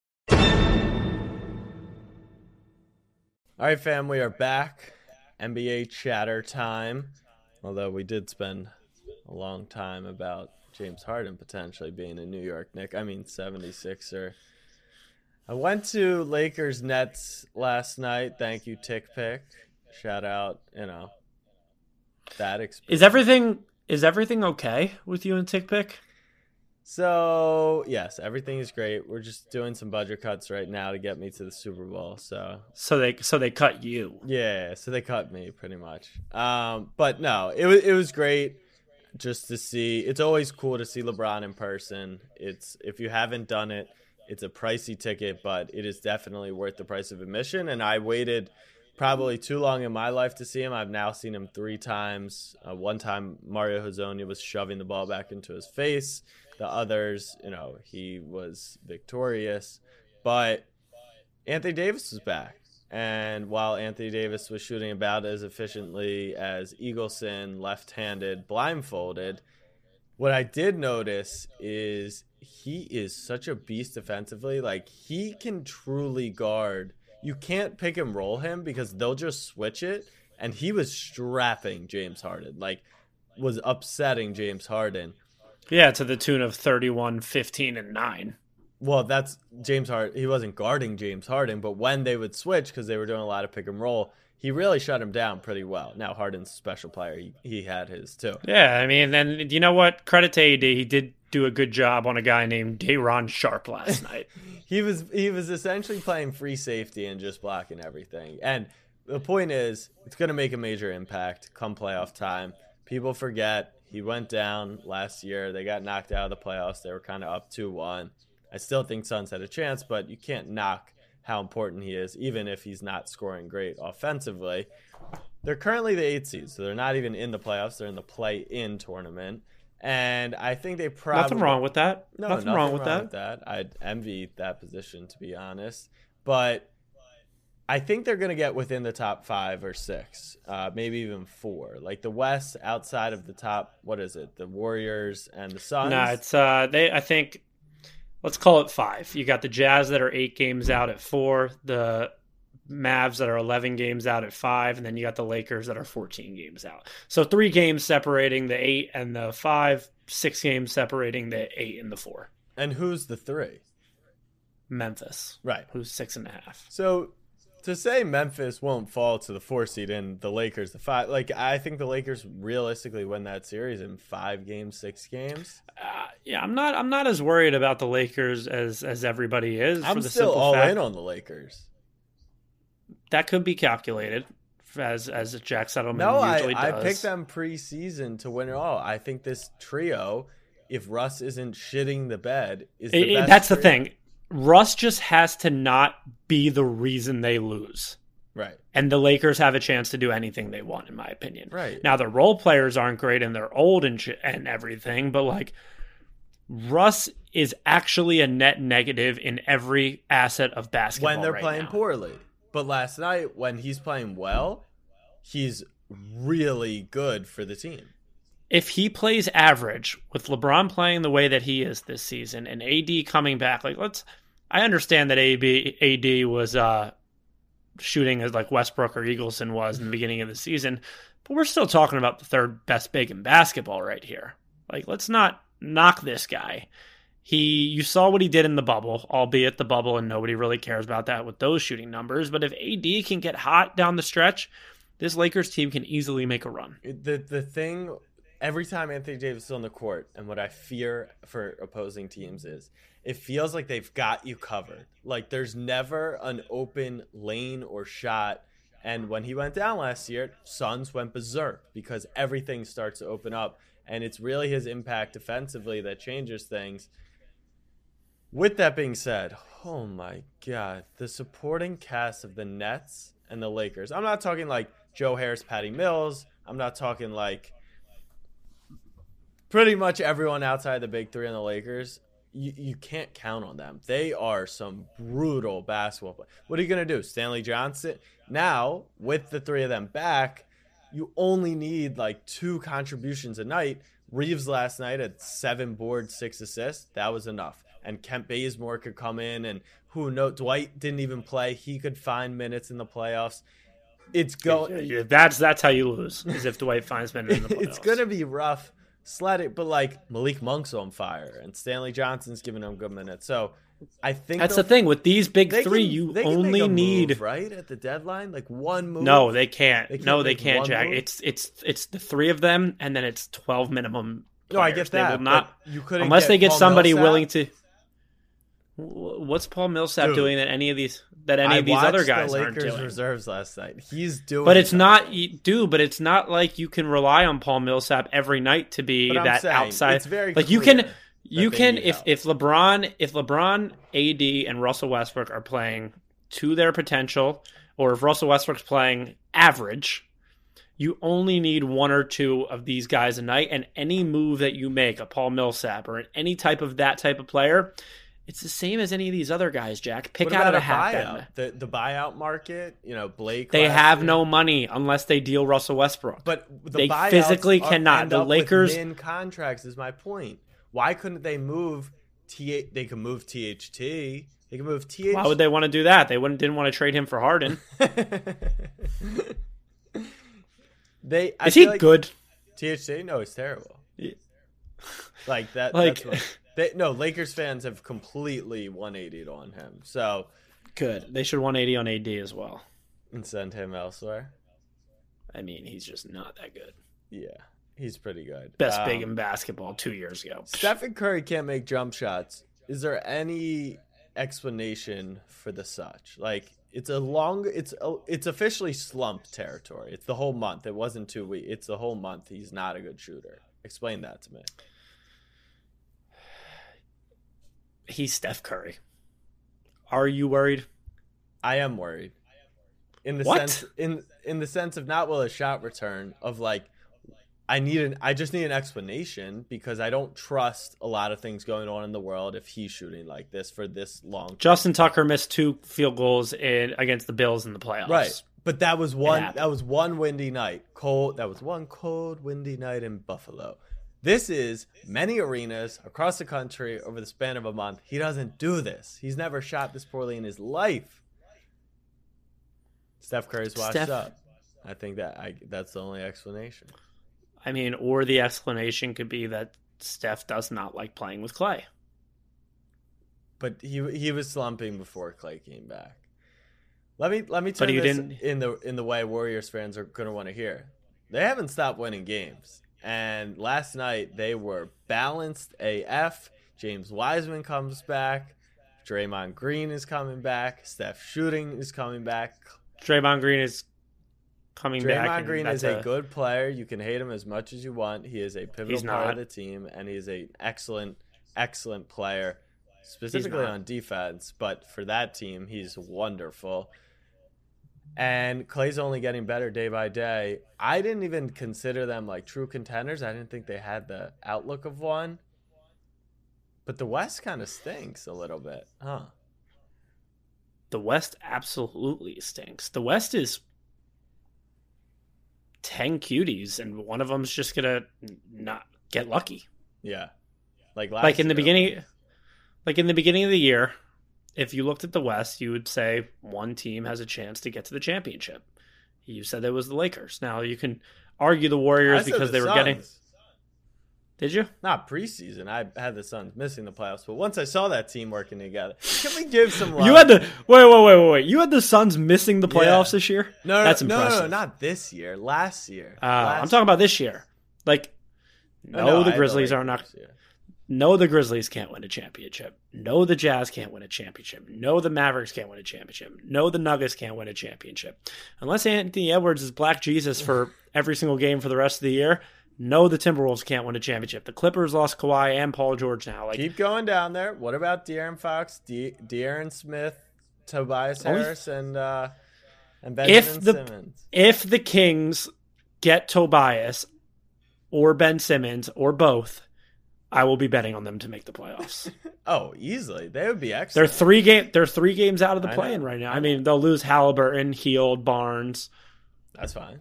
All right, fam, we are back. N B A chatter time. Although we did spend a long time about James Harden potentially being a New York Knick. I mean, seventy-sixer. I went to Lakers Nets last night. Thank you, Tick Pick. Shout out, you know, that experience. Is everything, is everything okay with you and Tick Pick? So, yes, everything is great. We're just doing some budget cuts right now to get me to the Super Bowl. So so they so they cut you. Yeah, so they cut me pretty much. Um, but no, it was it was great just to see. It's always cool to see LeBron in person. It's if you haven't done it, it's a pricey ticket, but it is definitely worth the price of admission. And I waited probably too long in my life to see him. I've now seen him three times. Uh, one time, Mario Hezonja was shoving the ball back into his face. The others, you know, he was victorious. But Anthony Davis was back. And while Anthony Davis was shooting about as efficiently as Eagleson, left-handed, blindfolded, what I did notice is he is such a beast defensively. Like, he can truly guard. You can't pick and roll him because they'll just switch it. And he was strapping James Harden, like was upsetting James Harden. Yeah, to the tune of thirty-one, fifteen, and nine. Well, that's James Harden. He wasn't guarding James Harden, but when they would switch because they were doing a lot of pick and roll, he really shut him down pretty well. Now, Harden's a special player. He, he had his, too. Yeah, I mean, and you know what? Credit to A D. He did do a good job on a guy named Day'Ron Sharp last night. He was he was essentially playing free safety and just blocking everything. And the point is, it's going to make a major impact come playoff time. People forget he went down last year. They got knocked out of the playoffs. They were kind of up two one. I still think Suns had a chance, but you can't knock how important he is, even if he's not scoring great offensively. They're currently the eighth seed, so they're not even in the playoffs. They're in the play-in tournament. And I think they probably... Nothing wrong with that. No, nothing, nothing wrong, with, wrong that. with that. I'd envy that position, to be honest. But I think they're going to get within the top five or six, uh, maybe even four. Like the West, outside of the top, what is it, the Warriors and the Suns? No, it's, uh, they, I think, let's call it five. You got the Jazz that are eight games out at four, the Mavs that are eleven games out at five, and then you got the Lakers that are fourteen games out. So three games separating the eight and the five, six games separating the eight and the four. And who's the three? Memphis. Right. Who's six and a half. So to say Memphis won't fall to the four seed and the Lakers the five, like I think the Lakers realistically win that series in five games, six games. Uh, yeah, I'm not I'm not as worried about the Lakers as as everybody is. I'm for the still all fact. in on the Lakers. That could be calculated as as Jack Settelman no, usually I, does. I picked them preseason to win it all. I think this trio, if Russ isn't shitting the bed, is the it, best. That's trio. the thing. Russ just has to not be the reason they lose. Right. And the Lakers have a chance to do anything they want, in my opinion. Right. Now, the role players aren't great, and they're old and, sh- and everything, but like Russ is actually a net negative in every asset of basketball when they're right playing now. poorly. But last night, when he's playing well, he's really good for the team. If he plays average, with LeBron playing the way that he is this season and A D coming back, like let's, I understand that A B, A D was uh, shooting as like Westbrook or Eagleson was in the beginning of the season, but we're still talking about the third best big in basketball right here. Like, let's not knock this guy. He, you saw what he did in the bubble, albeit the bubble, and nobody really cares about that with those shooting numbers. But if A D can get hot down the stretch, this Lakers team can easily make a run. The the thing, every time Anthony Davis is on the court, and what I fear for opposing teams is, it feels like they've got you covered. Like there's never an open lane or shot. And when he went down last year, Suns went berserk because everything starts to open up. And it's really his impact defensively that changes things. With that being said, oh my God, the supporting cast of the Nets and the Lakers. I'm not talking like Joe Harris, Patty Mills. I'm not talking like pretty much everyone outside the big three and the Lakers. You, you can't count on them. They are some brutal basketball players. What are you going to do? Stanley Johnson? Now, with the three of them back, you only need like two contributions a night. Reeves last night had seven boards, six assists. That was enough. And Kent Bazemore could come in, and who knows? Dwight didn't even play. He could find minutes in the playoffs. It's going. Yeah, that's that's how you lose. Is if Dwight finds minutes in the playoffs. It's gonna be rough sledding, but like Malik Monk's on fire, and Stanley Johnson's giving him good minutes. So I think that's the thing with these big three. Can, you only need move, right at the deadline, like one move. No, they can't. They can't no, they can't, Jack. Move? It's it's it's the three of them, and then it's twelve minimum. Players. No, I get that. They will not, you couldn't unless get they get Paul somebody Millsap? willing to. What's Paul Millsap Dude, doing that any of these that any I of these other guys the Lakers aren't doing? Reserves last night. He's doing, but it's something. not do. But it's not like you can rely on Paul Millsap every night to be that saying, outside. It's very like you can, you can if, if LeBron, if LeBron, A D, and Russell Westbrook are playing to their potential, or if Russell Westbrook's playing average, you only need one or two of these guys a night. And any move that you make, a Paul Millsap or any type of that type of player, it's the same as any of these other guys, Jack. Pick out a, a hat. The, the buyout market, you know, Blake. They have year. no money unless they deal Russell Westbrook. But the they physically are, cannot. The Lakers in contracts is my point. Why couldn't they move? T- they can move T H T. They can move T H T. Why would they want to do that? They wouldn't didn't want to trade him for Harden. They I is he like good? T H C? No, he's terrible. Yeah. Like that. Like that's they, no, Lakers fans have completely one eightied on him. So good. They should one eighty on A D as well and send him elsewhere. I mean, he's just not that good. Yeah, he's pretty good. Best um, big in basketball two years ago. Stephen Curry can't make jump shots. Is there any explanation for the such? Like. It's a long. It's it's officially slump territory. It's the whole month. It wasn't two weeks. It's the whole month. He's not a good shooter. Explain that to me. He's Steph Curry. Are you worried? I am worried. In the what? sense in in the sense of not will a shot return of like I need an I just need an explanation because I don't trust a lot of things going on in the world if he's shooting like this for this long. Justin Tucker missed two field goals in against the Bills in the playoffs. Right. But that was one that was one windy night. Cold that was one cold, windy night in Buffalo. This is many arenas across the country over the span of a month. He doesn't do this. He's never shot this poorly in his life. Steph Curry's washed Steph. up. I think that I that's the only explanation. I mean, or the explanation could be that Steph does not like playing with Clay. But he he was slumping before Clay came back. Let me let me tell you this in the in the way Warriors fans are going to want to hear. They haven't stopped winning games, and last night they were balanced A F. James Wiseman comes back, Draymond Green is coming back, Steph shooting is coming back. Draymond Green is. Coming Draymond back Green is a, a good player. You can hate him as much as you want. He is a pivotal part of the team, and he is an excellent, excellent player, specifically on defense. But for that team, he's wonderful. And Clay's only getting better day by day. I didn't even consider them like true contenders. I didn't think they had the outlook of one. But the West kind of stinks a little bit, huh? The West absolutely stinks. The West is ten cuties, and one of them's just gonna not get lucky. Yeah, like last like in year. the beginning, like in the beginning of the year, if you looked at the West, you would say one team has a chance to get to the championship. You said it was the Lakers. Now you can argue the Warriors because the they were Suns. getting. Did you? Not preseason. I had the Suns missing the playoffs, but once I saw that team working together, can we give some love? You had the wait, wait, wait, wait, wait. You had the Suns missing the playoffs yeah. this year? No, that's no, impressive. No, no, not this year. Last year. Uh, last I'm talking year. about this year. Like, no, no the Grizzlies are not. No, the Grizzlies can't win a championship. No, the Jazz can't win a championship. No, the Mavericks can't win a championship. No, the Nuggets can't win a championship. Unless Anthony Edwards is Black Jesus for every single game for the rest of the year. No, the Timberwolves can't win a championship. The Clippers lost Kawhi and Paul George now. Like, keep going down there. What about De'Aaron Fox, De- De'Aaron Smith, Tobias Harris, only... and uh, and Ben if the, Simmons? If the Kings get Tobias or Ben Simmons or both, I will be betting on them to make the playoffs. Oh, easily. They would be excellent. They're three, game, they're three games out of the play-in right now. I mean, they'll lose Halliburton, Heald, Barnes. That's fine.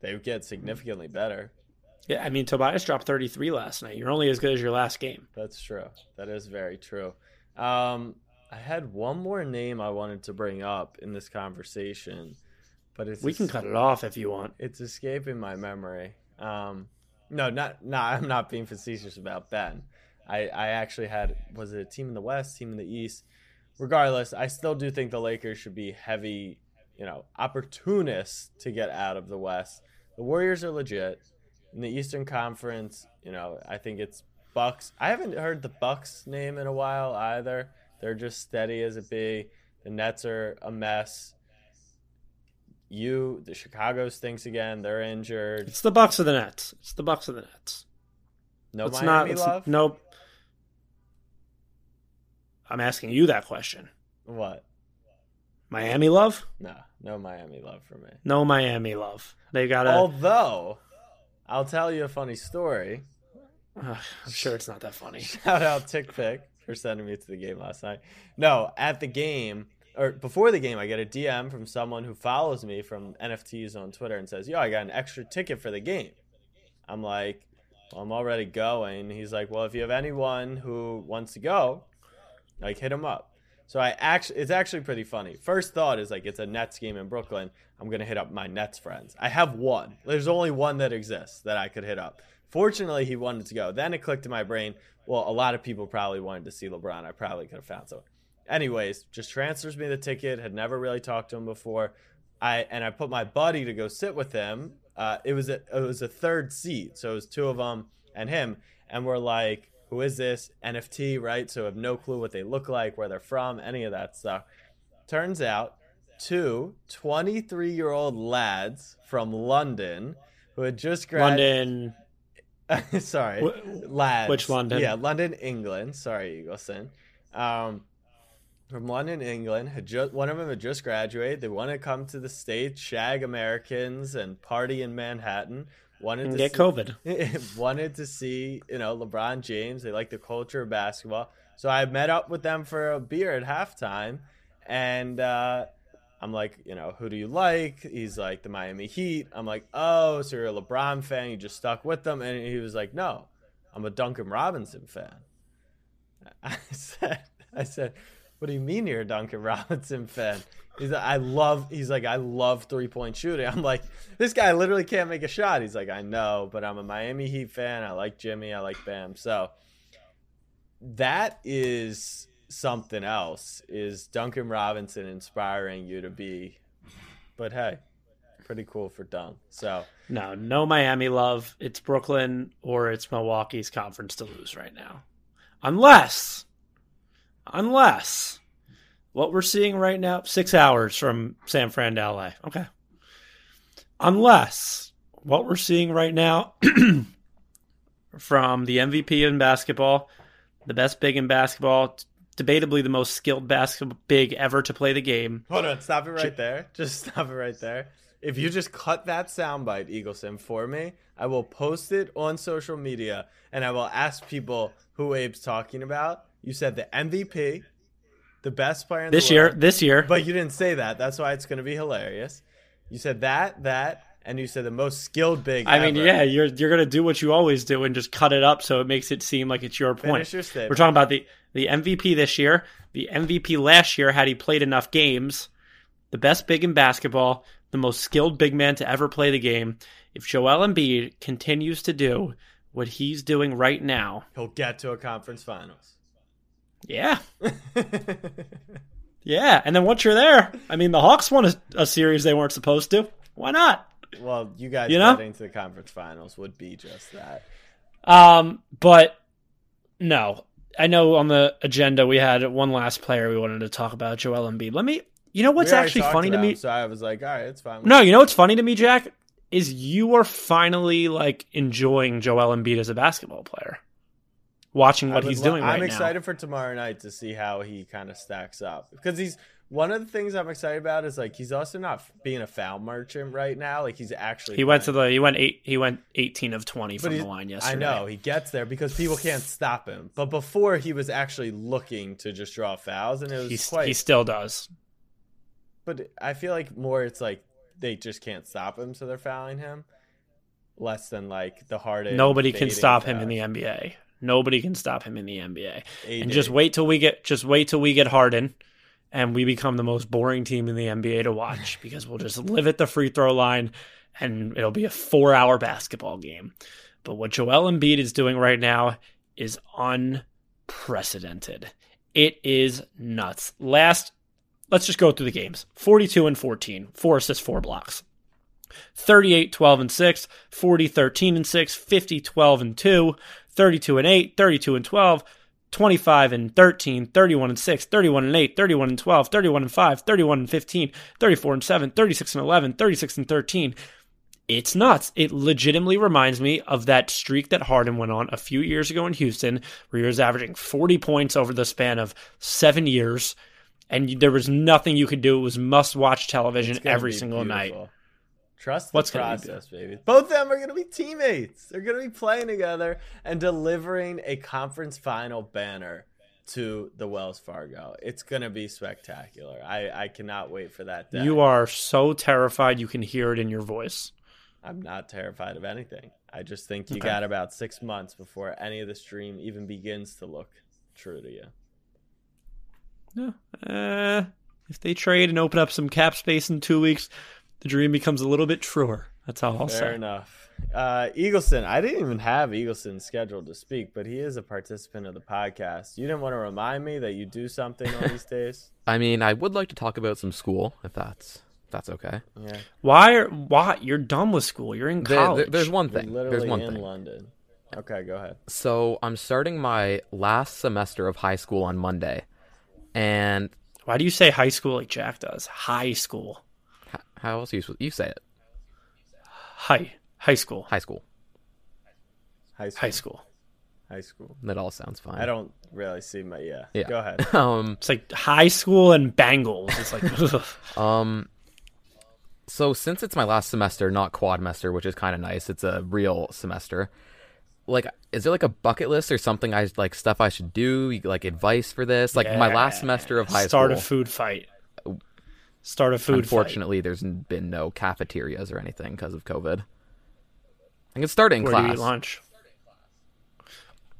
They would get significantly better. Yeah, I mean, Tobias dropped thirty-three last night. You're only as good as your last game. That's true. That is very true. Um, I had one more name I wanted to bring up in this conversation, but it's we can es- cut it off if you want. It's escaping my memory. Um, no, not no. I'm not being facetious about Ben. I, I actually had was it a team in the West, team in the East. Regardless, I still do think the Lakers should be heavy, you know, opportunists to get out of the West. The Warriors are legit. In the Eastern Conference, you know, I think it's Bucks. I haven't heard the Bucks name in a while either. They're just steady as it be. The Nets are a mess. You, the Chicago stinks again. They're injured. It's the Bucks or the Nets. It's the Bucks or the Nets. No it's Miami not, love? Nope. I'm asking you that question. What? Miami love? No, no Miami love for me. No Miami love. They got. Although, I'll tell you a funny story. Uh, I'm sure it's not that funny. Shout out Tick Pick for sending me to the game last night. No, at the game or before the game, I get a D M from someone who follows me from N F Ts on Twitter and says, "Yo, I got an extra ticket for the game." I'm like, well, I'm already going. He's like, well, if you have anyone who wants to go, like, hit him up. So I actually, it's actually pretty funny. First thought is like, it's a Nets game in Brooklyn. I'm going to hit up my Nets friends. I have one. There's only one that exists that I could hit up. Fortunately, he wanted to go. Then it clicked in my brain. Well, a lot of people probably wanted to see LeBron. I probably could have found someone. Anyways, just transfers me the ticket. Had never really talked to him before. I And I put my buddy to go sit with him. Uh, it was a, it was a third seat. So it was two of them and him. And we're like, who is this? N F T, right? So I have no clue what they look like, where they're from, any of that stuff. Turns out two twenty-three-year-old lads from London who had just graduated. London. Sorry. Wh- lads. Which London? Yeah, London, England. Sorry, Eagleson. Um, from London, England. Had just, one of them had just graduated. They wanted to come to the States, shag Americans, and party in Manhattan. Wanted and to get see, COVID. Wanted to see, you know, LeBron James. They like the culture of basketball. So I met up with them for a beer at halftime. And uh, I'm like, you know, who do you like? He's like, the Miami Heat. I'm like, oh, so you're a LeBron fan. You just stuck with them. And he was like, no, I'm a Duncan Robinson fan. I said, I said, what do you mean you're a Duncan Robinson fan? He's like, I love, he's like, I love three-point shooting. I'm like, this guy literally can't make a shot. He's like, I know, but I'm a Miami Heat fan. I like Jimmy. I like Bam. So that is something else, is Duncan Robinson inspiring you to be. But, hey, pretty cool for Dunk. So no, no Miami love. It's Brooklyn or it's Milwaukee's conference to lose right now. Unless, unless... what we're seeing right now, six hours from San Fran to L A. Okay. Unless what we're seeing right now from the M V P in basketball, the best big in basketball, debatably the most skilled basketball big ever to play the game. Hold on. Stop it right there. Just stop it right there. If you just cut that soundbite, Eagleson, for me, I will post it on social media and I will ask people who Abe's talking about. You said the M V P. The best player in this the world. year, this year. But you didn't say that. That's why it's going to be hilarious. You said that, that, and you said the most skilled big. I mean, ever. yeah, you're you're going to do what you always do and just cut it up so it makes it seem like it's your point. Your We're talking about the, the M V P this year, the M V P last year had he played enough games, the best big in basketball, the most skilled big man to ever play the game. If Joel Embiid continues to do what he's doing right now, he'll get to a conference finals. Yeah. Yeah. And then once you're there, I mean, the Hawks won a, a series they weren't supposed to. Why not? Well, you guys you know? getting to the conference finals would be just that. Um, but no, I know on the agenda we had one last player we wanted to talk about, Joel Embiid. Let me, you know what's actually funny to me? Him, so I was like, all right, it's fine. No, you know what's funny to me, Jack, is you are finally like enjoying Joel Embiid as a basketball player. Watching what he's lo- doing right now. I'm excited now. For tomorrow night to see how he kind of stacks up. Because he's one of the things I'm excited about is like he's also not being a foul merchant right now. Like he's actually He went to the he went eight he went eighteen of twenty from the line yesterday. I know, he gets there because people can't stop him. But before he was actually looking to just draw fouls and it was he's, quite he still does. But I feel like more it's like they just can't stop him, so they're fouling him. Less than like the hard. Nobody can stop fouls. him in the N B A. Nobody can stop him in the N B A. eight and just wait till we get just wait till we get Harden and we become the most boring team in the N B A to watch because we'll just live at the free throw line and it'll be a four-hour basketball game. But what Joel Embiid is doing right now is unprecedented. It is nuts. Last, let's just go through the games. forty-two and fourteen, four assists, four blocks. thirty-eight, twelve, and six, forty, thirteen, and six, fifty, twelve, and two, thirty-two and eight, thirty-two and twelve, twenty-five and thirteen, thirty-one and six, thirty-one and eight, thirty-one and twelve, thirty-one and five, thirty-one and fifteen, thirty-four and seven, thirty-six and eleven, thirty-six and thirteen. It's nuts. It legitimately reminds me of that streak that Harden went on a few years ago in Houston, where he was averaging forty points over the span of seven years. and there was nothing you could do. It was must-watch television every single beautiful. night. Trust the What's process, baby. Both of them are going to be teammates. They're going to be playing together and delivering a conference final banner to the Wells Fargo. It's going to be spectacular. I, I cannot wait for that day. You are so terrified you can hear it in your voice. I'm not terrified of anything. I just think you okay. got about six months before any of this dream even begins to look true to you. No. Uh, if they trade and open up some cap space in two weeks... the dream becomes a little bit truer. That's all I'll say. Fair enough. Uh, Eagleson, I didn't even have Eagleson scheduled to speak, but he is a participant of the podcast. You didn't want to remind me that you do something on these days? I mean, I would like to talk about some school, if that's if that's okay. Yeah. Why? Are, why? You're done with school. You're in college. There, there, there's one thing. You're literally there's one in thing. London. Okay, go ahead. So I'm starting my last semester of high school on Monday. And why do you say high school like Jack does? High school. How else you you say it? High, high school, high school, high school, high school, high school. That all sounds fine. I don't really see my yeah. yeah. Go ahead. um, it's like high school and bangles. It's like um. So since it's my last semester, not quadmester, which is kind of nice. It's a real semester. Like, is there like a bucket list or something? I like stuff I should do. Like advice for this. Like yeah. my last semester of high Start school. Start a food fight. Start a food Unfortunately, fight. There's been no cafeterias or anything because of COVID. I can start in Where class. Where do you eat lunch?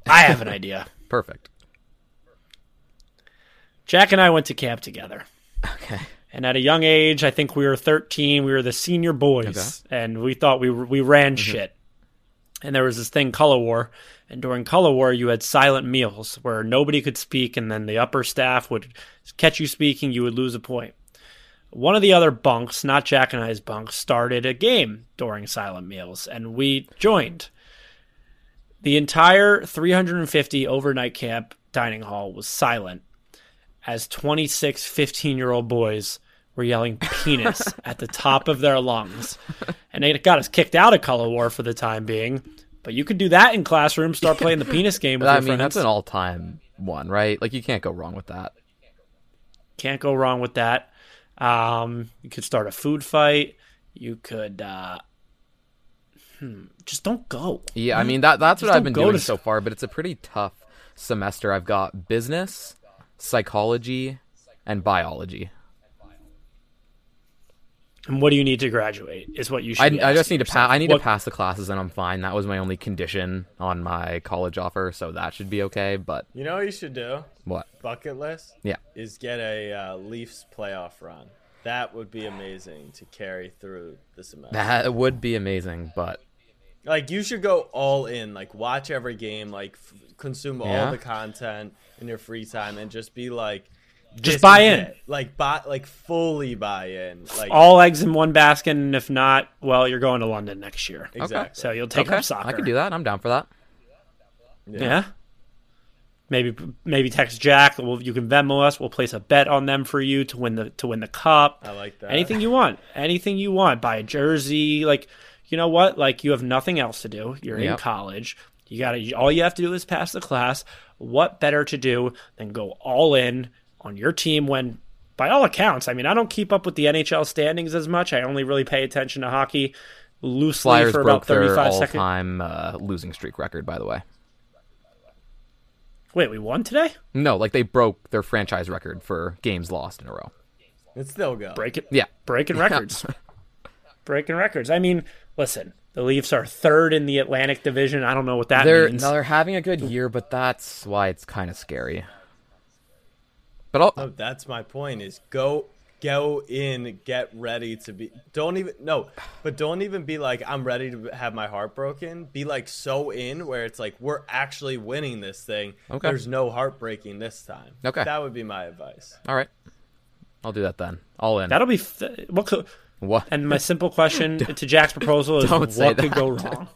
I have an idea. Perfect. Jack and I went to camp together. Okay. And at a young age, I think we were thirteen. We were the senior boys, okay. and we thought we we ran mm-hmm. shit. And there was this thing, Color War. And during Color War, you had silent meals where nobody could speak, and then the upper staff would catch you speaking. You would lose a point. One of the other bunks, not Jack and I's bunk, started a game during silent meals, and we joined. The entire three hundred fifty overnight camp dining hall was silent as twenty-six fifteen-year-old boys were yelling penis at the top of their lungs. And it got us kicked out of Color War for the time being, but you could do that in classrooms, start playing the penis game with your friends. I mean, that's an all-time one, right? Like, you can't go wrong with that. Can't go wrong with that. Um, you could start a food fight. You could, uh, hmm, just don't go. Yeah. I mean, that, that's just what I've been doing to... so far, but it's a pretty tough semester. I've got business, psychology, and biology. And what do you need to graduate is what you should. I, I just need to pass. I need what... to pass the classes and I'm fine. That was my only condition on my college offer. So that should be okay. But you know what you should do? What? Bucket list yeah is get a uh, Leafs playoff run. That would be amazing to carry through the semester. That would be amazing, but like you should go all in, like watch every game, like f- consume yeah. all the content in your free time and just be like just buy in it. like buy like fully buy in like all eggs in one basket, and if not, well, you're going to London next year. Exactly. So you'll take okay. up soccer. I could do that. I'm down for that. yeah, yeah. Maybe maybe text Jack. We'll, you can Venmo us. We'll place a bet on them for you to win the to win the cup. I like that. Anything you want. Anything you want. Buy a jersey. Like, you know what? Like, you have nothing else to do. You're yep. in college. You gotta. All you have to do is pass the class. What better to do than go all in on your team when, by all accounts, I mean, I don't keep up with the N H L standings as much. I only really pay attention to hockey loosely Flyers for about thirty-five seconds. All-time uh, losing streak record, by the way. Wait, we won today? No, like they broke their franchise record for games lost in a row. It's still good. Breaking, yeah, breaking yeah. records, breaking records. I mean, listen, the Leafs are third in the Atlantic Division. I don't know what that they're, means. No, they're having a good year, but that's why it's kind of scary. But I'll, no, that's my point: is go, go in, get ready to be. Don't even no, but don't even be like I'm ready to have my heart broken. Be like so in where it's like we're actually winning this thing. Okay. There's no heartbreaking this time. Okay, that would be my advice. All right, I'll do that then. All in. That'll be th- what. Could, what? And my simple question to Jack's proposal is: what that. could go wrong?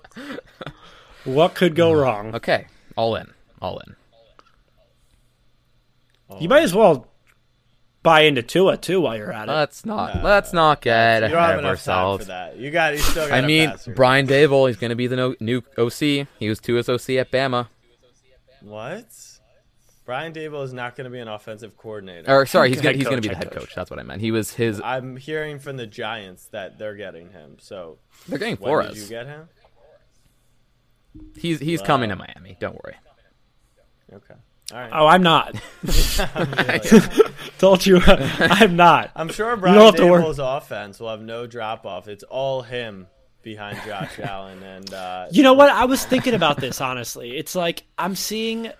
What could go wrong? Okay, all in, all in. You might as well buy into Tua too while you're at it. Let's not. No, let's not get ahead of ourselves. You got. You still got. I mean, pass Brian Daboll. He's going to be the no, new O C. He was Tua's O C at Bama. What? Brian Daboll is not going to be an offensive coordinator. Or sorry, he's going he's going to be the head coach. coach. That's what I meant. He was his. I'm hearing from the Giants that they're getting him. So they're getting Flores. When did you get him? He's he's well, coming to Miami. Don't worry. Okay. All right. Oh, I'm not. I told you, I'm not. I'm sure Brian Daboll's offense will have no drop off. It's all him behind Josh Allen and. Uh, you know what? I was thinking about this honestly. It's like I'm seeing.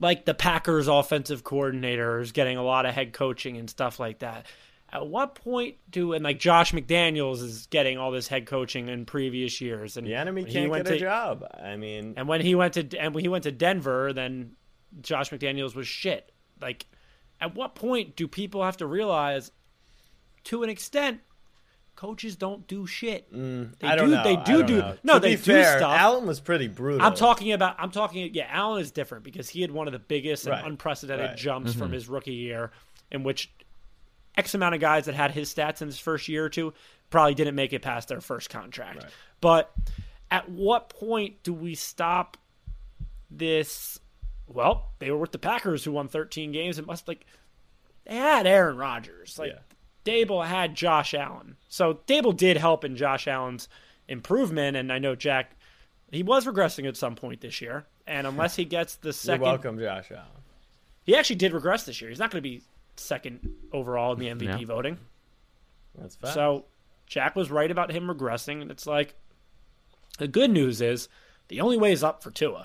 Like the Packers offensive coordinators getting a lot of head coaching and stuff like that. At what point do and like Josh McDaniels is getting all this head coaching in previous years? And the enemy can't get to, a job. I mean, and when he went to and when he went to Denver, then Josh McDaniels was shit. Like, at what point do people have to realize, to an extent, coaches don't do shit. Mm, they I don't do, know. They do do know. No. To they be do fair, stuff. Allen was pretty brutal. I'm talking about. I'm talking. Yeah, Allen is different because he had one of the biggest and right. unprecedented right. jumps mm-hmm. from his rookie year, in which X amount of guys that had his stats in his first year or two probably didn't make it past their first contract. Right. But at what point do we stop this? Well, they were with the Packers who won thirteen games. It must like they had Aaron Rodgers. Like. Yeah. Daboll had Josh Allen. So Daboll did help in Josh Allen's improvement, and I know Jack, he was regressing at some point this year, and unless he gets the second... You're welcome, Josh Allen. He actually did regress this year. He's not going to be second overall in the M V P yeah. voting. That's fact. So Jack was right about him regressing, and it's like, the good news is, the only way is up for Tua.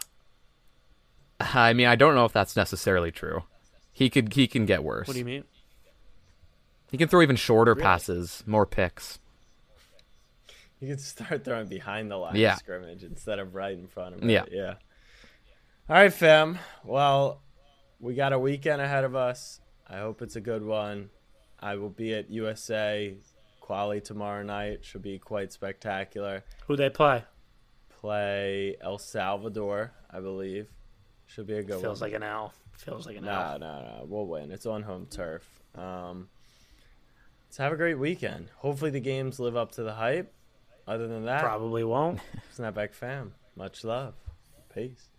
I mean, I don't know if that's necessarily true. He could, he can get worse. What do you mean? He can throw even shorter really? passes, more picks. You can start throwing behind the line yeah. of scrimmage instead of right in front of it. Yeah. yeah. All right, fam. Well, we got a weekend ahead of us. I hope it's a good one. I will be at U S A Quali tomorrow night. Should be quite spectacular. Who they play? Play El Salvador, I believe. Should be a good Feels one. Feels like an L. Feels like an L. No, no, no. We'll win. It's on home turf. Um, So have a great weekend. Hopefully the games live up to the hype. Other than that, probably won't. Snapback fam, much love. Peace.